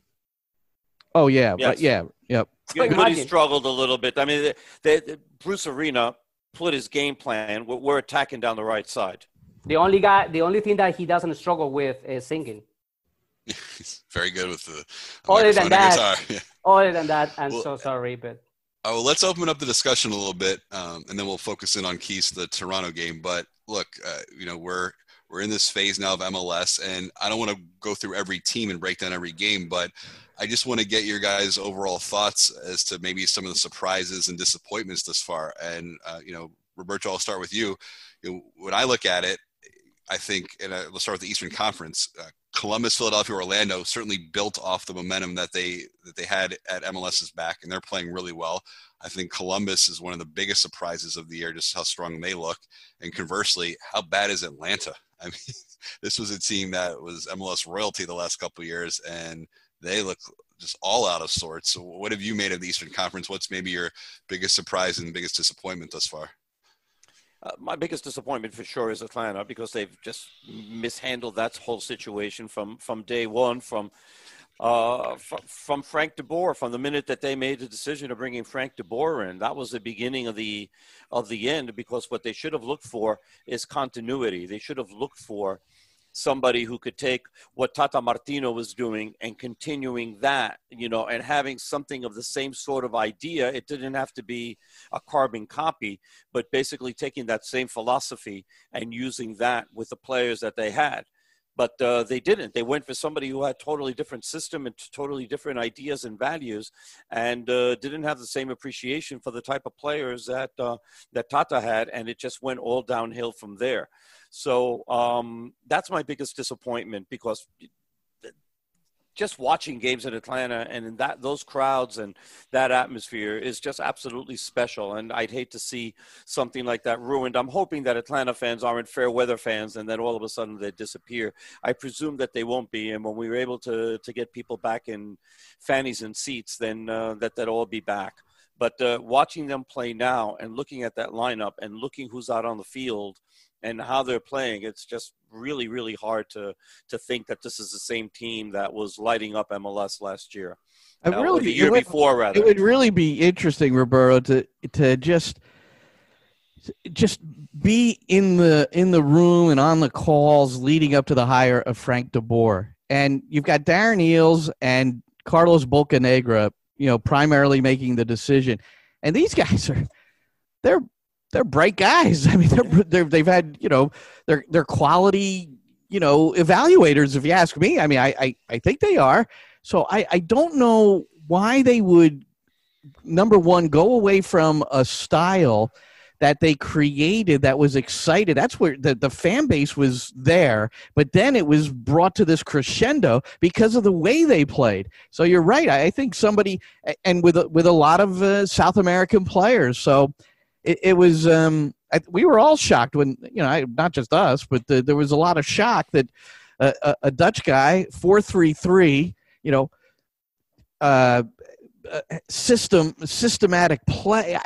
Oh, yeah. Yes. But yeah. Yep. So Goody struggled a little bit. I mean, Bruce Arena put his game plan. We're attacking down the right side. The only thing that he doesn't struggle with is singing. He's very good with the other than that, guitar. Other than that, I'm so sorry, but... Oh, let's open up the discussion a little bit, and then we'll focus in on Keith's the Toronto game. But look, you know, we're in this phase now of MLS, and I don't want to go through every team and break down every game, but I just want to get your guys' overall thoughts as to maybe some of the surprises and disappointments this far. And you know, Roberto, I'll start with you. You know, when I look at it, I think, and let's start with the Eastern Conference. Columbus, Philadelphia, Orlando certainly built off the momentum that they had at MLS's back, and they're playing really well. I think Columbus is one of the biggest surprises of the year, just how strong they look. And conversely, how bad is Atlanta? I mean, this was a team that was MLS royalty the last couple of years, and they look just all out of sorts. So what have you made of the Eastern Conference? What's maybe your biggest surprise and biggest disappointment thus far? My biggest disappointment for sure is Atlanta, because they've just mishandled that whole situation from day one, from Frank DeBoer, from the minute that they made the decision of bringing Frank DeBoer in. That was the beginning of the end, because what they should have looked for is continuity. They should have looked for somebody who could take what Tata Martino was doing and continuing that, you know, and having something of the same sort of idea. It didn't have to be a carbon copy, but basically taking that same philosophy and using that with the players that they had. But they didn't. They went for somebody who had totally different system and totally different ideas and values, and didn't have the same appreciation for the type of players that Tata had, and it just went all downhill from there. So that's my biggest disappointment, because just watching games in Atlanta and in those crowds and that atmosphere is just absolutely special. And I'd hate to see something like that ruined. I'm hoping that Atlanta fans aren't fair weather fans and then all of a sudden they disappear. I presume that they won't be. And when we were able to get people back in fannies and seats, then that'll all be back. But watching them play now and looking at that lineup and looking who's out on the field and how they're playing, it's just really, really hard to think that this is the same team that was lighting up MLS last year. The year before, rather. It would really be interesting, Roberto, to just be in the room and on the calls leading up to the hire of Frank DeBoer. And you've got Darren Eels and Carlos Bocanegra, you know, primarily making the decision. And these guys they're bright guys. I mean, they've had, you know, they're quality, you know, evaluators, if you ask me. I mean, I think they are. So I don't know why they would, number one, go away from a style that they created that was excited. That's where the fan base was there. But then it was brought to this crescendo because of the way they played. So you're right. I think somebody – and with a lot of South American players. So – It was we were all shocked when, you know, not just us, but there was a lot of shock that a Dutch guy, 4-3-3, you know, systematic play.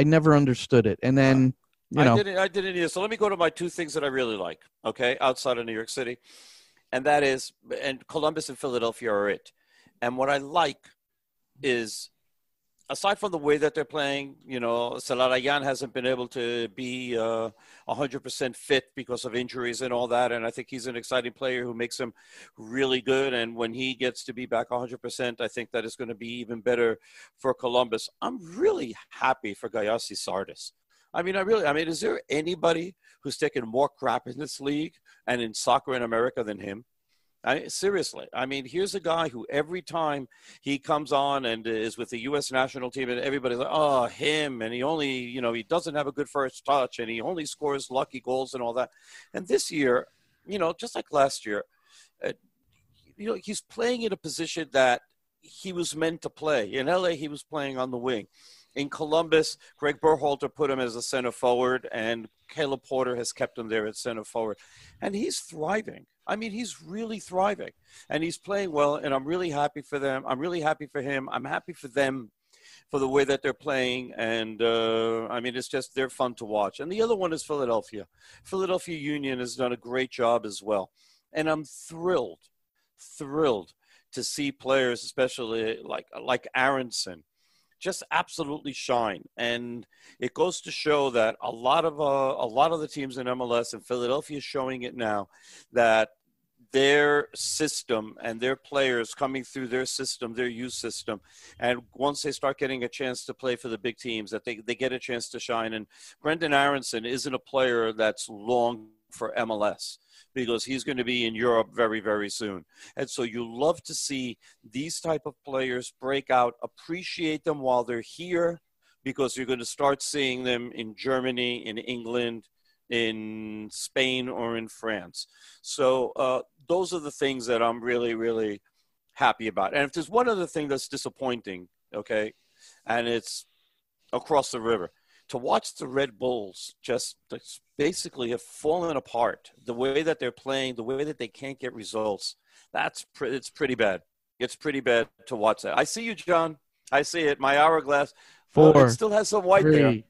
I never understood it. And then, you know, I didn't either. So let me go to my two things that I really like. Okay, outside of New York City, and that is, and Columbus and Philadelphia are it. And what I like is aside from the way that they're playing, you know, Salarayan hasn't been able to be 100% fit because of injuries and all that. And I think he's an exciting player who makes him really good. And when he gets to be back 100%, I think that is going to be even better for Columbus. I'm really happy for Gayasi Sardes. I mean, is there anybody who's taken more crap in this league and in soccer in America than him? Seriously. I mean, here's a guy who every time he comes on and is with the U.S. national team and everybody's like, oh, him. And he only, you know, he doesn't have a good first touch and he only scores lucky goals and all that. And this year, you know, just like last year, you know, he's playing in a position that he was meant to play. In L.A., he was playing on the wing. In Columbus, Greg Berhalter put him as a center forward, and Caleb Porter has kept him there at center forward. And he's thriving. I mean, he's really thriving. And he's playing well, and I'm really happy for them. I'm really happy for him. I'm happy for them for the way that they're playing. And, I mean, it's just they're fun to watch. And the other one is Philadelphia. Philadelphia Union has done a great job as well. And I'm thrilled to see players, especially like Aronson, just absolutely shine. And it goes to show that a lot of the teams in MLS, and Philadelphia is showing it now, that their system and their players coming through their system, their youth system, and once they start getting a chance to play for the big teams, that they get a chance to shine. And Brendan Aronson isn't a player that's long for MLS, because he's going to be in Europe very, very soon. And so you love to see these type of players break out, appreciate them while they're here, because you're going to start seeing them in Germany, in England, in Spain, or in France. So those are the things that I'm really, really happy about. And if there's one other thing that's disappointing, okay, and it's across the river, to watch the Red Bulls just basically have fallen apart, the way that they're playing, the way that they can't get results, it's pretty bad. It's pretty bad to watch that. I see you, John. I see it. My hourglass. Four. Oh, it still has some white there.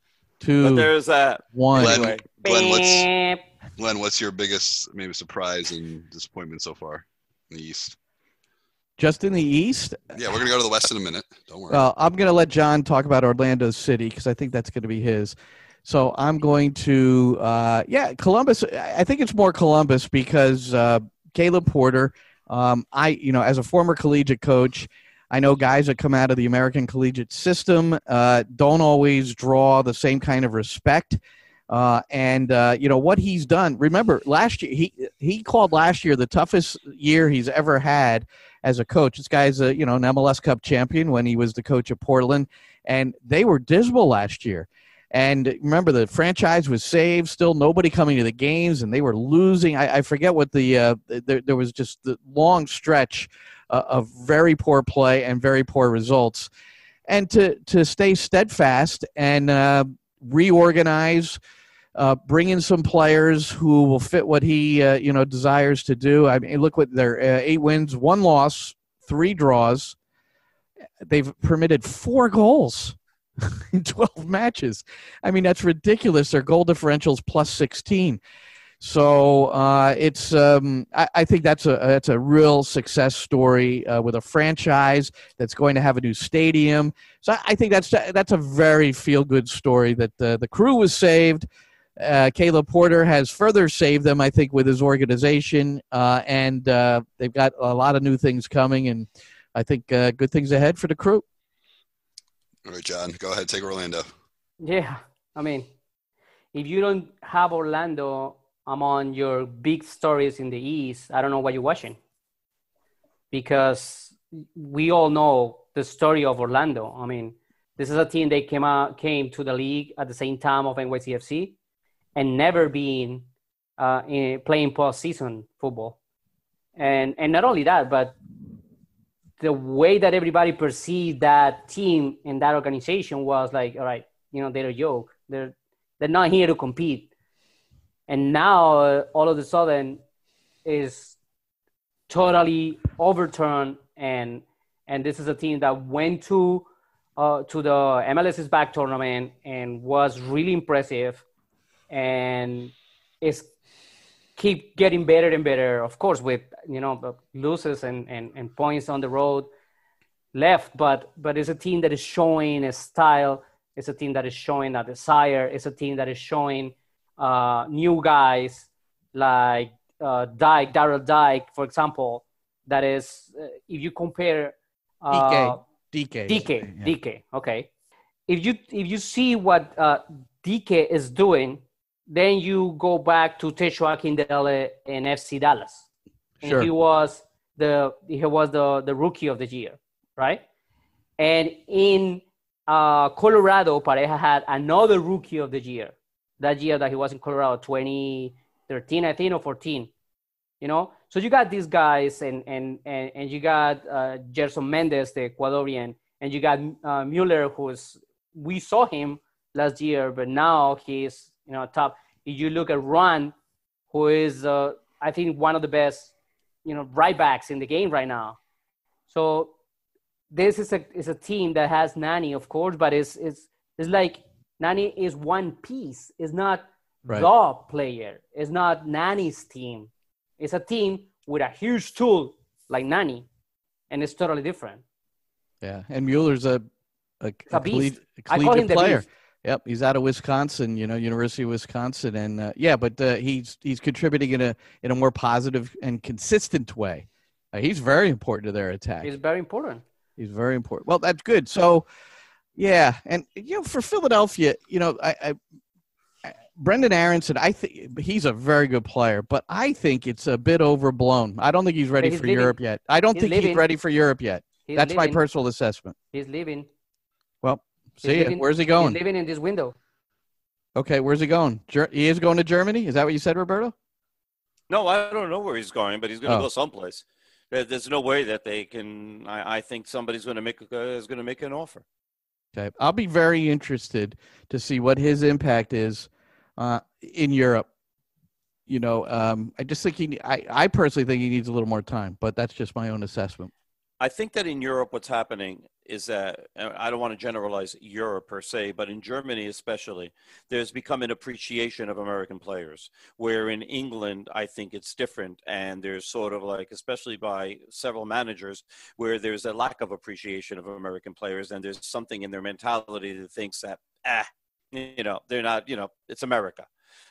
Two. But there's that. One. Glenn, what's your biggest maybe surprise and disappointment so far in the East? Just in the East? Yeah, we're going to go to the West in a minute. Don't worry. Well, I'm going to let John talk about Orlando City because I think that's going to be his. So I'm going to, Columbus. I think it's more Columbus because Caleb Porter, as a former collegiate coach, I know guys that come out of the American collegiate system don't always draw the same kind of respect. What he's done, remember last year, he called last year the toughest year he's ever had as a coach. This guy's an MLS Cup champion when he was the coach of Portland, and they were dismal last year. And remember, the franchise was saved, still nobody coming to the games, and they were losing. I forget what there was just the long stretch of very poor play and very poor results. And to stay steadfast and reorganize, bring in some players who will fit what he, desires to do. I mean, look what their 8 wins, 1 loss, 3 draws. They've permitted 4 goals in 12 matches. I mean, that's ridiculous. Their goal differential's plus 16. So I think that's a real success story with a franchise that's going to have a new stadium. So I think that's a very feel-good story that the crew was saved. Caleb Porter has further saved them, I think, with his organization, and they've got a lot of new things coming, and I think good things ahead for the crew. All right, John, go ahead, take Orlando. Yeah, I mean, if you don't have Orlando among your big stories in the East, I don't know what you're watching, because we all know the story of Orlando. I mean, this is a team that came to the league at the same time of NYCFC and never been playing postseason football. And not only that, but the way that everybody perceived that team and that organization was like, all right, they're a joke. They're not here to compete. And now, all of a sudden, is totally overturned, and this is a team that went to the MLS's back tournament and was really impressive, and is keep getting better and better. Of course, with losses and points on the road, left, but it's a team that is showing a style. It's a team that is showing a desire. It's a team that is showing new guys like Dike, Daryl Dike, for example. That is, if you compare DK. Okay, if you see what DK is doing, then you go back to Teshua Kindele in FC Dallas. And sure. He was the rookie of the year, right? And in Colorado, Pareja had another rookie of the year that he was in Colorado, 2013, I think, or 14. You know, so you got these guys, and you got Gerson Mendes, the Ecuadorian, and you got Mueller, we saw him last year, but now he's top. If you look at Ron, who is I think one of the best right backs in the game right now. So this is a team that has Nani, of course, but it's like Nani is one piece. It's not the player. It's not Nani's team. It's a team with a huge tool like Nani, and it's totally different. Yeah, and Mueller's a collegiate player. Yep, he's out of Wisconsin, University of Wisconsin, and but he's contributing in a more positive and consistent way. He's very important to their attack. He's very important. Well, that's good. So, yeah, and for Philadelphia, I Brendan Aronson, I think he's a very good player, but I think it's a bit overblown. I don't think he's ready for Europe yet. He's ready for Europe yet. That's my personal assessment. He's leaving. Well. See it. Where's he going? He's living in this window. Okay, where's he going? He is going to Germany? Is that what you said, Roberto? No, I don't know where he's going, but he's going to go someplace. There's no way that they can. I think somebody's going to make an offer. Okay, I'll be very interested to see what his impact is in Europe. I just think I personally think he needs a little more time, but that's just my own assessment. I think that in Europe, what's happening is that, I don't want to generalize Europe per se, but in Germany especially, there's become an appreciation of American players, where in England, I think it's different. And there's sort of like, especially by several managers, where there's a lack of appreciation of American players. And there's something in their mentality that thinks that, they're not, it's America.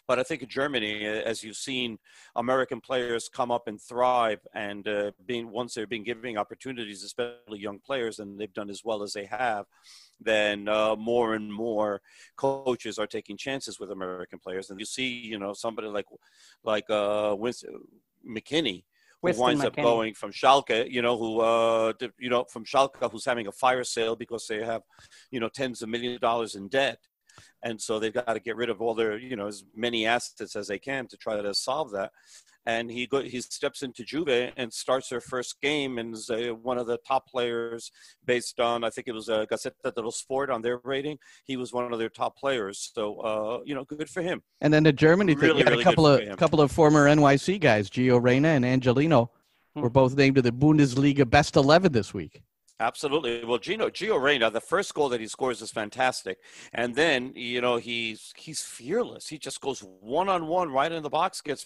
But I think in Germany, as you've seen, American players come up and thrive, and once they've been giving opportunities, especially young players, and they've done as well as they have, then more and more coaches are taking chances with American players. And you see, somebody like McKinney, who winds up going from Schalke, who's having a fire sale because they have, tens of millions of dollars in debt. And so they've got to get rid of all their, as many assets as they can to try to solve that. And he steps into Juve and starts their first game and is one of the top players based on, I think it was Gazzetta dello Sport on their rating. He was one of their top players. So, good for him. And then the Germany team really, really a couple of former NYC guys, Gio Reyna and Angelino, were both named to the Bundesliga Best 11 this week. Absolutely. Well, Gio Reyna, the first goal that he scores is fantastic. And then, he's fearless. He just goes one-on-one right in the box, gets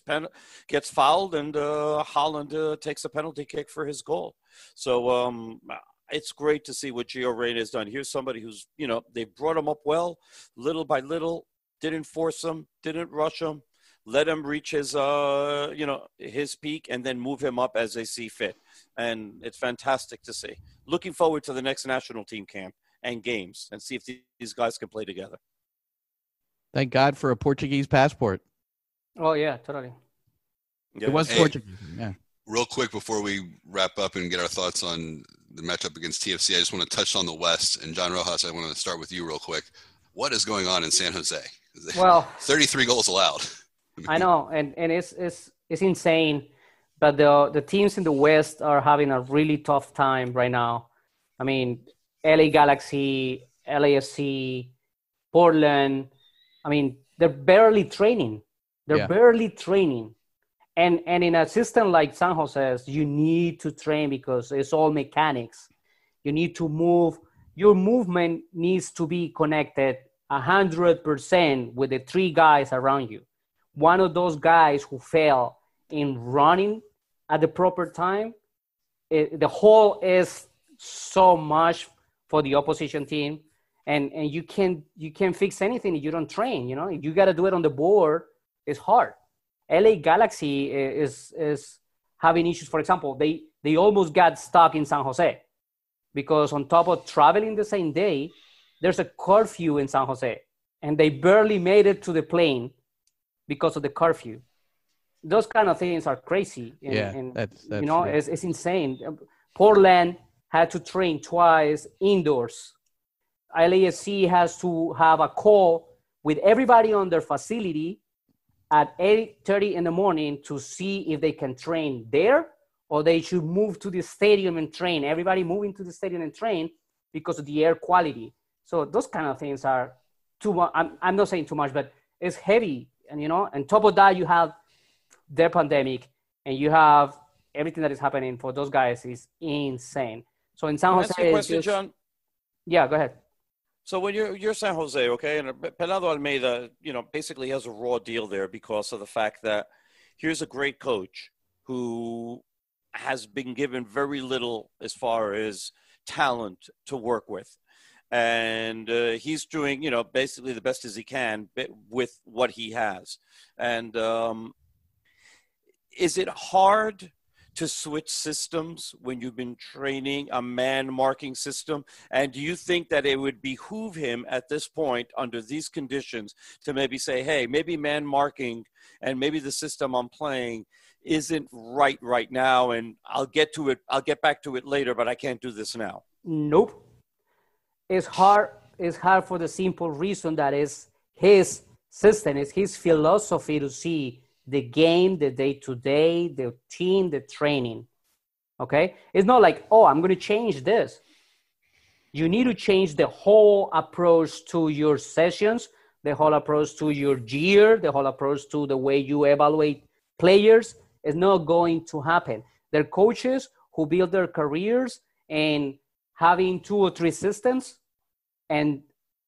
fouled, and Haaland takes a penalty kick for his goal. So it's great to see what Gio Reyna has done. Here's somebody who's, they brought him up well, little by little, didn't force him, didn't rush him, let him reach his, his peak, and then move him up as they see fit. And it's fantastic to see. Looking forward to the next national team camp and games and see if these guys can play together. Thank God for a Portuguese passport. Oh, yeah, totally. Yeah. It was Portuguese. Yeah. Real quick before we wrap up and get our thoughts on the matchup against TFC, I just want to touch on the West. And John Rojas, I want to start with you real quick. What is going on in San Jose? Well, 33 goals allowed. I know, and it's insane. But the teams in the West are having a really tough time right now. I mean, LA Galaxy, LAFC, Portland. I mean, they're barely training. And in a system like San Jose's, you need to train because it's all mechanics. You need to move. Your movement needs to be connected 100% with the three guys around you. One of those guys who fail in running at the proper time, the whole is so much for the opposition team, and you can't fix anything if you don't train. You know, you got to do it on the board. It's hard. LA Galaxy is having issues. For example, they almost got stuck in San Jose because on top of traveling the same day, there's a curfew in San Jose, and they barely made it to the plane because of the curfew. Those kind of things are crazy. And, yeah, and, that's you know, right. It's insane. Portland had to train twice indoors. LAFC has to have a call with everybody on their facility at 8:30 in the morning to see if they can train there or they should move to the stadium and train. Everybody moving to the stadium and train because of the air quality. So those kind of things are too much. I'm not saying too much, but it's heavy. And, you know, on top of that, you have the pandemic and you have everything that is happening for those guys is insane. So in San Jose... Can I ask you a question, John? Yeah, go ahead. So when you're San Jose, okay, and Pelado Almeida, you know, basically has a raw deal there because of the fact that here's a great coach who has been given very little as far as talent to work with. And he's doing, you know, basically the best as he can with what he has. And is it hard to switch systems when you've been training a man-marking system? And do you think that it would behoove him at this point under these conditions to maybe say, hey, maybe man-marking and maybe the system I'm playing isn't right now, and I'll get back to it later, but I can't do this now? Nope. It's hard for the simple reason that is his system, it's his philosophy to see the game, the day-to-day, the team, the training, okay? It's not like, oh, I'm going to change this. You need to change the whole approach to your sessions, the whole approach to your year, the whole approach to the way you evaluate players. It's not going to happen. There are coaches who build their careers and having 2 or 3 systems, and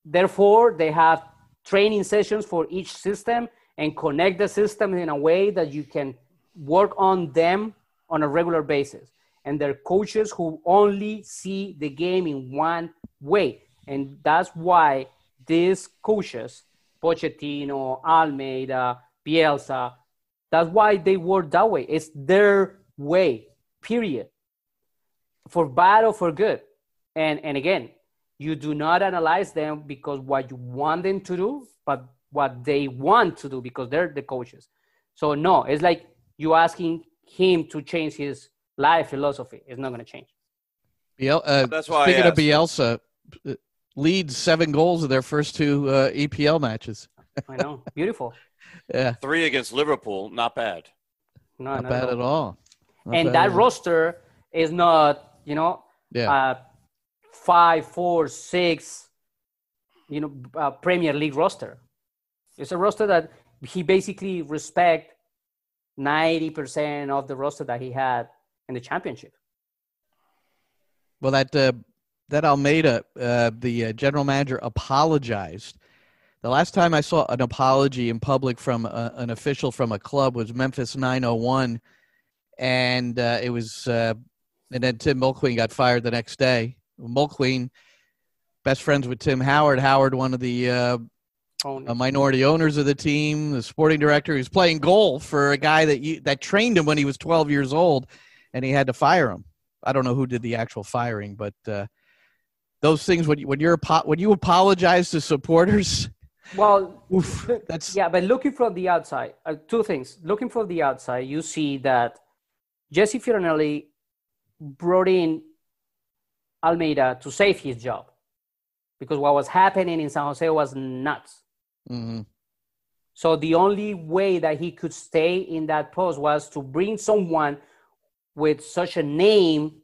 therefore they have training sessions for each system and connect the system in a way that you can work on them on a regular basis. And there are coaches who only see the game in one way. And that's why these coaches, Pochettino, Almeida, Bielsa, that's why they work that way. It's their way, period. For bad or for good. And again, you do not analyze them because what you want them to do, but what they want to do because they're the coaches. So no, it's like you asking him to change his life philosophy. It's not going to change. That's why speaking of Bielsa, leads 7 goals in their first 2 EPL matches. I know. Beautiful. Yeah. 3 against Liverpool. Not bad. No, not bad at all. And that roster is not, you know, 5, 4, 6, you know, Premier League roster. It's a roster that he basically respect 90% of the roster that he had in the championship. Well, that Almeida, the general manager, apologized. The last time I saw an apology in public from an official from a club was Memphis 901, and it was. And then Tim Mulqueen got fired the next day. Mulqueen, best friends with Tim Howard. Howard, one of the minority owners of the team, the sporting director. He was playing goal for a guy that trained him when he was 12 years old, and he had to fire him. I don't know who did the actual firing, but those things when you apologize to supporters. Well, but looking from the outside, 2 things. Looking from the outside, you see that Jesse Fioranelli brought in Almeida to save his job because what was happening in San Jose was nuts. Mm-hmm. So the only way that he could stay in that post was to bring someone with such a name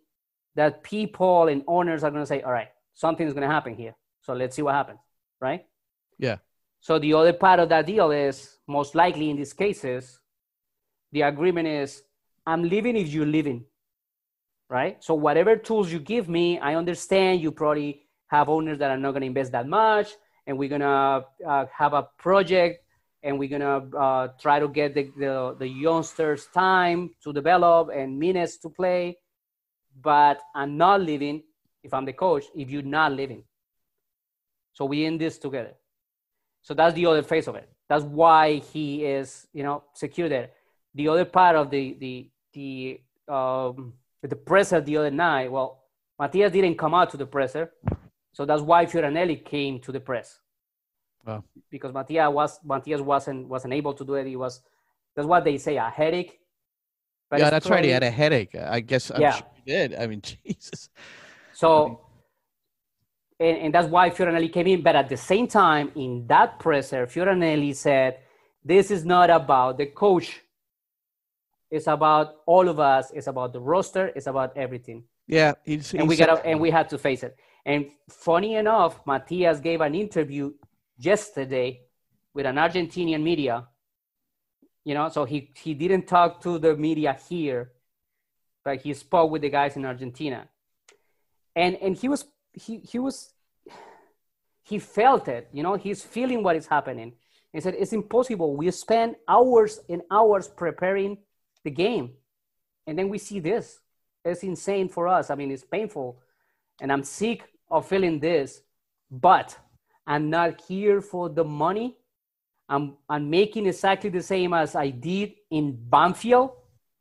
that people and owners are going to say, all right, something is going to happen here. So let's see what happens, right? Yeah. So the other part of that deal is most likely in these cases, the agreement is I'm leaving if you're leaving. Right? So whatever tools you give me, I understand you probably have owners that are not going to invest that much, and we're going to have a project, and we're going to try to get the youngsters time to develop and minutes to play, but I'm not leaving if I'm the coach, if you're not leaving. So we in this together. So that's the other face of it. That's why he is, you know, secure there. The other part of the presser the other night, well, Matías didn't come out to the presser. So that's why Fioranelli came to the press. Wow. Because Matías wasn't able to do it. He was, that's what they say, a headache. But yeah, that's right. He had a headache. I guess I'm sure he did. I mean, Jesus. So, and that's why Fioranelli came in. But at the same time, in that presser, Fioranelli said, this is not about the coach. It's about all of us. It's about the roster. It's about everything. Yeah. We had to face it. And funny enough, Matías gave an interview yesterday with an Argentinian media. You know, so he didn't talk to the media here, but he spoke with the guys in Argentina. And he felt it, you know, he's feeling what is happening. He said, it's impossible. We spend hours and hours preparing the game. And then we see this. It's insane for us. I mean, it's painful. And I'm sick of feeling this, but I'm not here for the money. I'm making exactly the same as I did in Banfield.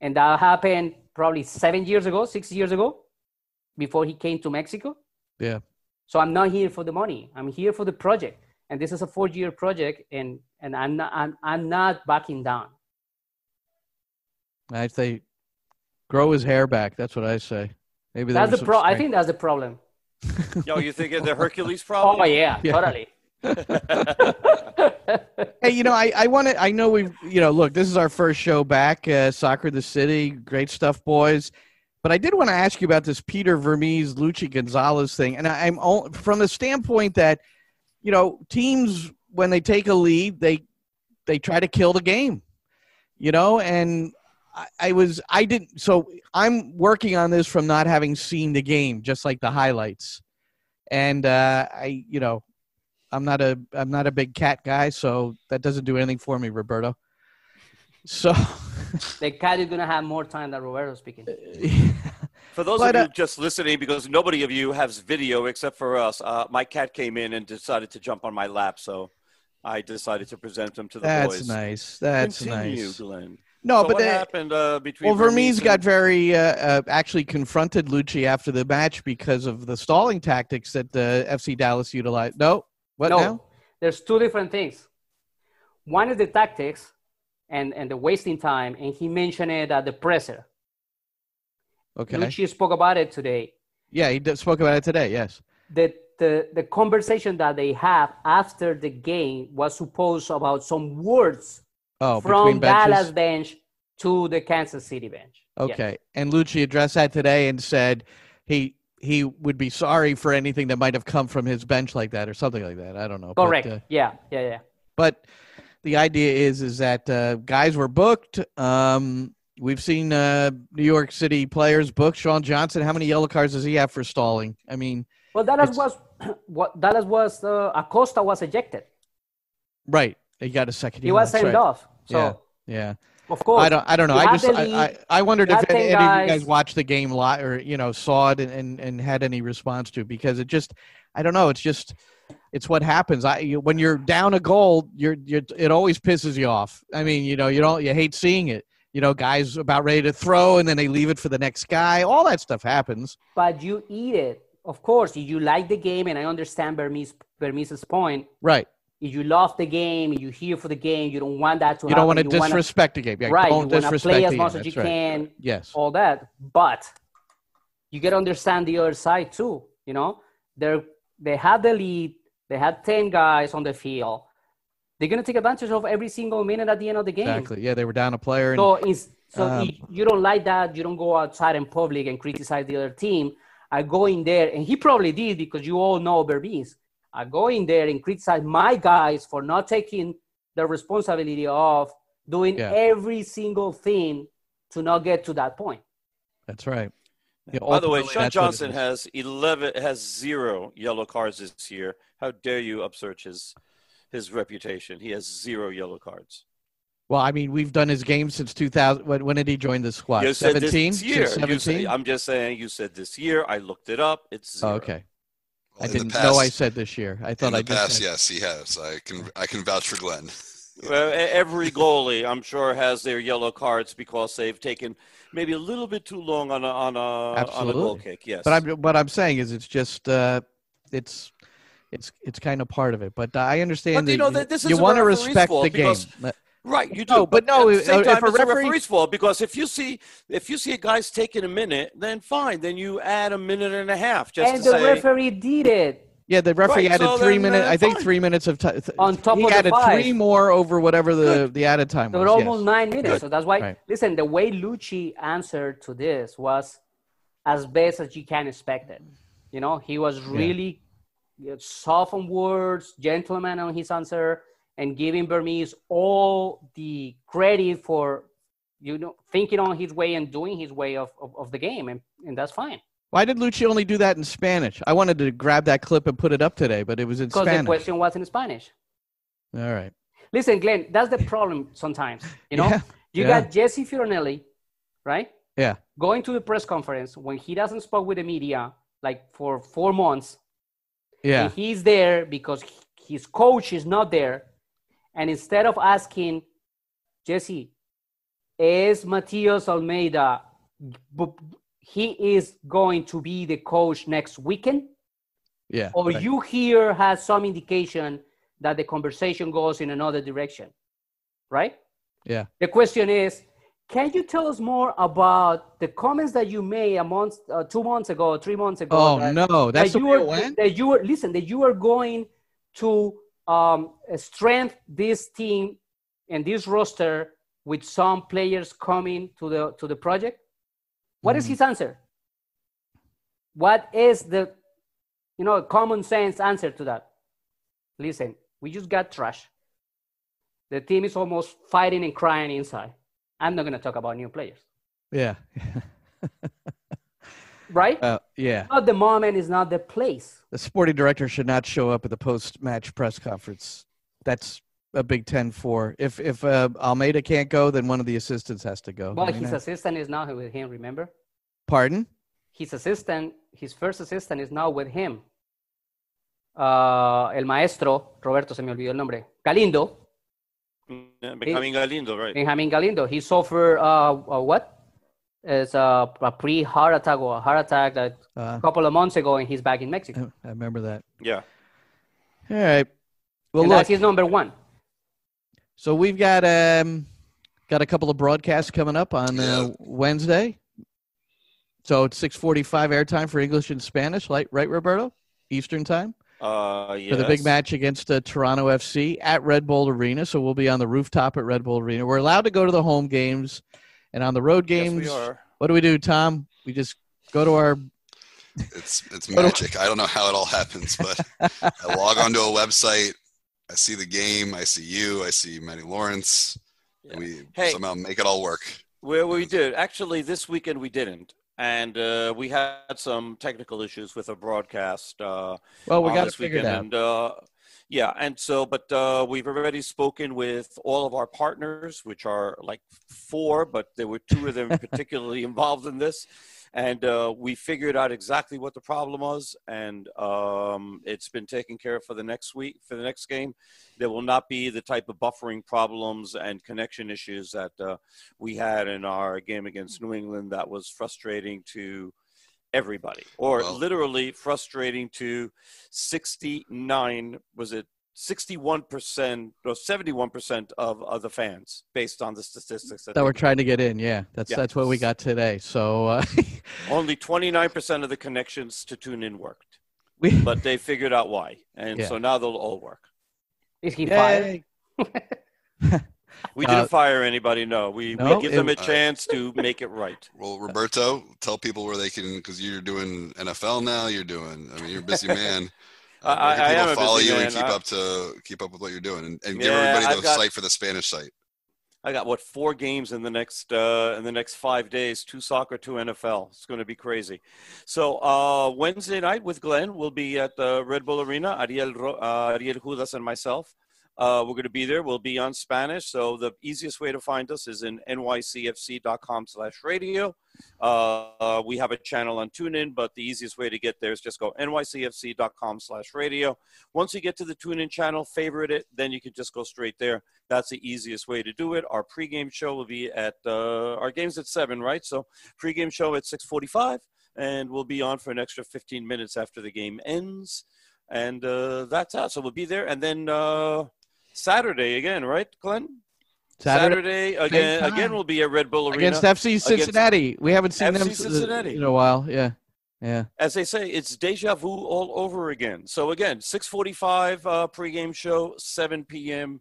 And that happened probably 6 years ago, before he came to Mexico. Yeah. So I'm not here for the money. I'm here for the project. And this is a 4-year project, and I'm not backing down. I say grow his hair back. That's what I say. Maybe that's the I think that's the problem. Yo, you think it's the Hercules problem? Oh, yeah. Totally. Hey, you know, I want to, I know we've, you know, look, this is our first show back, Soccer the City, great stuff, boys. But I did want to ask you about this Peter Vermees, Luchi Gonzalez thing. And I'm all, from the standpoint that, you know, teams, when they take a lead, they try to kill the game, you know, and I'm working on this from not having seen the game, just like the highlights. And I'm not a big cat guy, so that doesn't do anything for me, Roberto. So the cat is gonna have more time than Roberto speaking. For those of you just listening, because nobody of you has video except for us, my cat came in and decided to jump on my lap, so I decided to present him to the boys. That's nice. Continue, Glenn. No, so but what happened between? Well, Vermees got very actually confronted Lucci after the match because of the stalling tactics that the FC Dallas utilized. No. What no, now? There's two different things. One is the tactics and the wasting time, and he mentioned it at the presser. Okay. Lucci spoke about it today. Yeah, he spoke about it today, yes. The conversation that they have after the game was supposed about some words from Dallas bench to the Kansas City bench. Okay, yes. And Lucci addressed that today and said he would be sorry for anything that might have come from his bench like that or something like that. I don't know. Correct. But, yeah. But the idea is that guys were booked. We've seen New York City players booked. Sean Johnson, how many yellow cards does he have for stalling? I mean, well, Dallas was Acosta was ejected. Right. He got a second. He was sent off. So. Yeah. Of course. I don't know. I wondered if any of you guys watched the game live or, you know, saw it and had any response to it, because it just, I don't know. It's just, it's what happens. When you're down a goal, it always pisses you off. I mean, you know, you hate seeing it, you know, guys about ready to throw and then they leave it for the next guy. All that stuff happens. But you eat it. Of course, you like the game. And I understand Vermees's point. Right. You love the game. You here for the game. You don't want that to happen. You don't want to disrespect the game. Yeah, right. You want to play as much as you can. Yes. All that. But you got to understand the other side too. You know, they had the lead. They had 10 guys on the field. They're going to take advantage of every single minute at the end of the game. Exactly. Yeah, they were down a player. So you don't like that. You don't go outside in public and criticize the other team. I go in there, and he probably did because you all know Vermees. I go in there and criticize my guys for not taking the responsibility of doing every single thing to not get to that point. That's right. Yeah, by the way, Sean Johnson has 0 yellow cards this year. How dare you upsurge his reputation? He has 0 yellow cards. Well, I mean, we've done his games since 2000. When did he join the squad? 17? This year. 17? I'm just saying you said this year. I looked it up. It's zero. Oh, okay. Well, I didn't know I said this year. I thought I did. In the past, yes, he has. I can vouch for Glenn. Well, every goalie, I'm sure, has their yellow cards because they've taken maybe a little bit too long on a goal kick. Yes, but what I'm saying is it's just it's kind of part of it. But I understand that you want to respect the game, right? You do, but no. At the same time, it's a referee's fault because if you see a guy's taking a minute, then fine, then you add a minute and a half. The referee did it. Yeah, the referee added 3 minutes. I think 3 minutes of time. On top of added 5. Three more over whatever the added time was. So almost 9 minutes. Good. So that's why. Right. Listen, the way Lucci answered to this was as best as you can expect it. You know, he was really soft on words, gentleman on his answer, and giving Burmese all the credit for thinking on his way and doing his way of the game, and that's fine. Why did Lucci only do that in Spanish? I wanted to grab that clip and put it up today, but it was in Spanish. Because the question was in Spanish. All right. Listen, Glenn, that's the problem sometimes. You know, you got Jesse Fioranelli, right? Yeah. Going to the press conference when he doesn't speak with the media, like for 4 months. Yeah. And he's there because his coach is not there. And instead of asking, Jesse, is Matías Almeyda... he is going to be the coach next weekend? Yeah. Or you here has some indication that the conversation goes in another direction, right? Yeah. The question is, can you tell us more about the comments that you made a month, 2 months ago, 3 months ago? Oh, that's the way it went? That you are going to strengthen this team and this roster with some players coming to the project? What is his answer? What is the, common sense answer to that? Listen, we just got trash. The team is almost fighting and crying inside. I'm not going to talk about new players. Yeah. Right? Yeah. It's not the moment, it's not the place. The sporting director should not show up at the post-match press conference. That's a Big Ten for if Almeyda can't go, then one of the assistants has to go. Well, his assistant is not with him. Remember? Pardon? His first assistant is now with him. El maestro Roberto, se me olvidó el nombre. Galindo. Yeah, Benjamin Galindo, right? Benjamin Galindo. He suffered a pre-heart attack or a heart attack a couple of months ago, and he's back in Mexico. I remember that. Yeah. All right. Well, that's his number one. So we've got a couple of broadcasts coming up on Wednesday. So it's 6:45 airtime for English and Spanish, right, Roberto? Eastern time? Yes. For the big match against Toronto FC at Red Bull Arena. So we'll be on the rooftop at Red Bull Arena. We're allowed to go to the home games. And on the road games, yes, we are. What do we do, Tom? We just go to our... It's magic. I don't know how it all happens, but I log onto a website. I see the game. I see you. I see Matty Lawrence. Yeah. We somehow make it all work. Well, we did. Actually, this weekend we didn't. And we had some technical issues with a broadcast. Well, we got to figure it out. And, we've already spoken with all of our partners, which are like 4, but there were 2 of them particularly involved in this. And we figured out exactly what the problem was, and it's been taken care of for the next week, for the next game. There will not be the type of buffering problems and connection issues that we had in our game against New England that was frustrating to everybody, or literally frustrating to 61% or 71% of the fans, based on the statistics that we're trying to get in. Yeah, that's what we got today. So only 29% of the connections to tune in worked, but they figured out why, and so now they'll all work. Is he fired? We didn't fire anybody. No, we give them a chance to make it right. Well, Roberto, tell people where they can, because you're doing NFL now. You're a busy man. I am follow you and keep up with what you're doing, and give everybody the site for the Spanish site. I got 4 games in the next 5 days: 2 soccer, 2 NFL. It's going to be crazy. So Wednesday night with Glenn, we'll be at the Red Bull Arena. Ariel Judas and myself. We're going to be there. We'll be on Spanish. So the easiest way to find us is in nycfc.com/radio. We have a channel on TuneIn, but the easiest way to get there is just go nycfc.com/radio. Once you get to the TuneIn channel, favorite it, then you can just go straight there. That's the easiest way to do it. Our pregame show will be at, our game's at 7, right? So pregame show at 6:45, and we'll be on for an extra 15 minutes after the game ends. And that's how. So we'll be there. And then Saturday again, right, Glenn? Saturday again we'll be at Red Bull Arena. Against FC Cincinnati. We haven't seen them in a while. Yeah. Yeah. As they say, it's deja vu all over again. So, again, 6:45 pregame show, 7 p.m.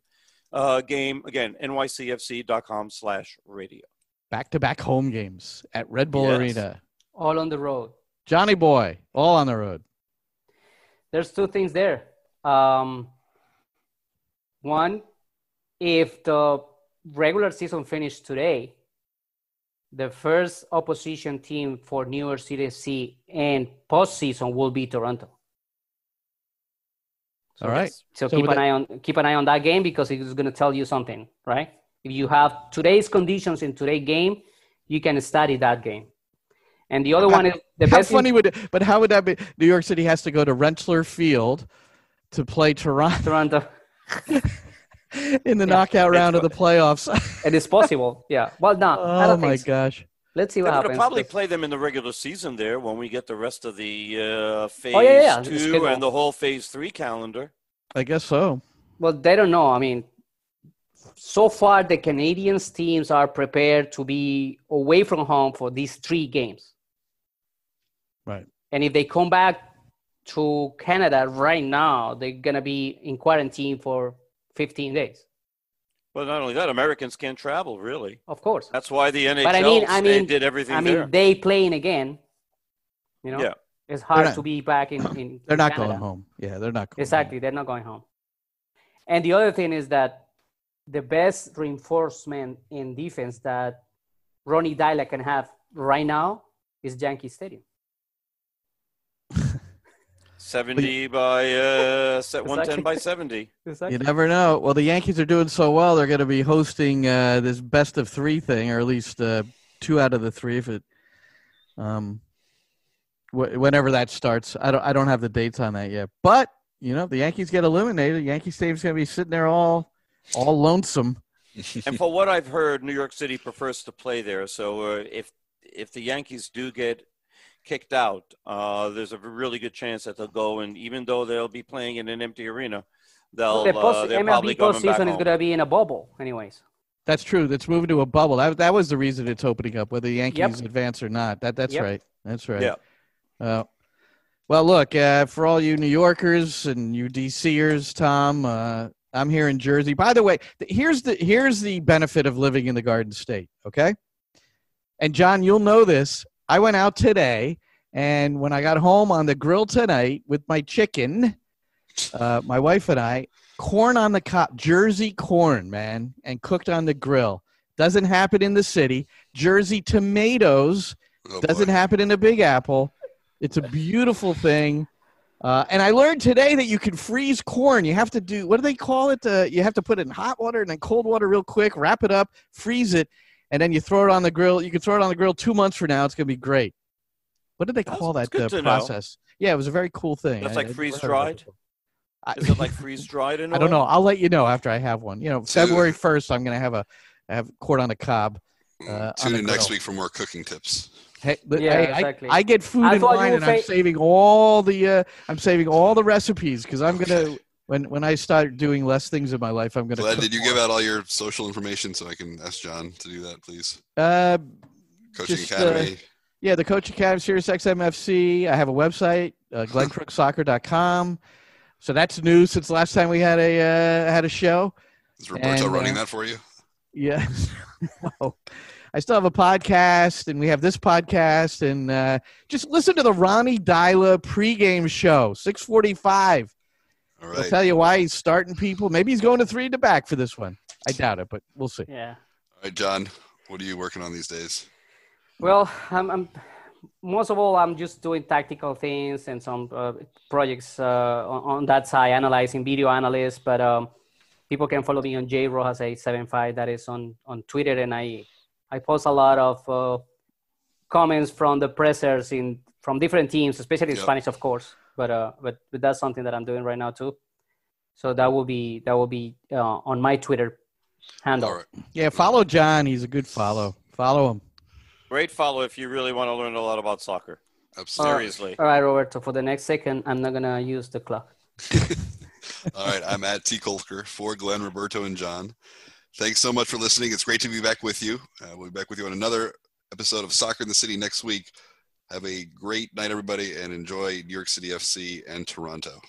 Game. Again, nycfc.com/radio. Back-to-back home games at Red Bull Arena. All on the road. Johnny Boy, all on the road. There's two things there. One, if the regular season finished today, the first opposition team for New York City FC and postseason will be Toronto. So all right. So keep an eye on that game, because it's going to tell you something, right? If you have today's conditions in today's game, you can study that game. And the other one is the best. How funny but how would that be? New York City has to go to Rensselaer Field to play Toronto. In the knockout round of the playoffs. It is possible. Yeah. Well, no. Oh, my gosh. Let's see what happens. We'll probably play them in the regular season there when we get the rest of the phase 2 and the whole phase 3 calendar. I guess so. Well, they don't know. I mean, so far the Canadians teams are prepared to be away from home for these 3 games. Right. And if they come back to Canada right now, they're going to be in quarantine for 15 days. Well, not only that, Americans can't travel, really. Of course. That's why the NHL did everything there. They playing again. You know? Yeah. It's hard to be back in They're not Canada. Going home. Yeah, they're not going Exactly. Home. They're not going home. And the other thing is that the best reinforcement in defense that Ronny Deila can have right now is Yankee Stadium. 110 by 70. Exactly. You never know. Well, the Yankees are doing so well, they're going to be hosting this best-of-3 thing, or at least 2 out of the 3, if it, whenever that starts. I don't have the dates on that yet. But, you know, the Yankees get eliminated. Yankee Stadium's going to be sitting there all lonesome. And for what I've heard, New York City prefers to play there. So if the Yankees do get kicked out, there's a really good chance that they'll go, and even though they'll be playing in an empty arena, they're probably going back home. MLB postseason is going to be in a bubble anyways. That's true. That's moving to a bubble. That was the reason it's opening up, whether the Yankees advance or not. That's right. That's right. Yeah. Well, look, for all you New Yorkers and you DCers, Tom, I'm here in Jersey. By the way, here's the benefit of living in the Garden State, okay? And, John, you'll know this. I went out today, and when I got home on the grill tonight with my chicken, my wife and I, corn on the cob, Jersey corn, man, and cooked on the grill. Doesn't happen in the city. Jersey tomatoes doesn't happen in the Big Apple. It's a beautiful thing. And I learned today that you can freeze corn. You have to do, what do they call it? You have to put it in hot water and then cold water real quick, wrap it up, freeze it, and then you throw it on the grill. You can throw it on the grill 2 months from now. It's going to be great. What did they call that process? Know. Yeah, it was a very cool thing. That's like freeze-dried? Is it like freeze-dried in a I don't know. I'll let you know after I have one. You know, February 1st, I'm going to have corn on the cob. Tune in next week for more cooking tips. Hey, exactly. I get food in line, and I'm saving all the recipes, because I'm gonna when I start doing less things in my life, I'm gonna. Glad did you give out all your social information so I can ask John to do that, please? Coaching Academy. The Coach Academy, Sirius XMFC. I have a website, glenncrooksoccer.com. So that's new since last time we had a show. Is Roberto running that for you? Yeah. Wow. I still have a podcast, and we have this podcast, and just listen to the Ronny Deila pregame show, 6:45. All right. I'll tell you why he's starting people. Maybe he's going to 3 in the back for this one. I doubt it, but we'll see. Yeah. All right, John, what are you working on these days? Well, I'm most of all, I'm just doing tactical things and some projects on that side, analyzing video analysts, but people can follow me on jrojas875. That is on Twitter, and I post a lot of comments from the pressers from different teams, especially Spanish, of course. But that's something that I'm doing right now too. So that will be on my Twitter handle. All right. Yeah, follow John. He's a good follow. Follow him. Great follow if you really want to learn a lot about soccer. Absolutely. Seriously. All right, Roberto. For the next second, I'm not gonna use the clock. All right, I'm at T. Kolker for Glenn, Roberto, and John. Thanks so much for listening. It's great to be back with you. We'll be back with you on another episode of Soccer in the City next week. Have a great night, everybody, and enjoy New York City FC and Toronto.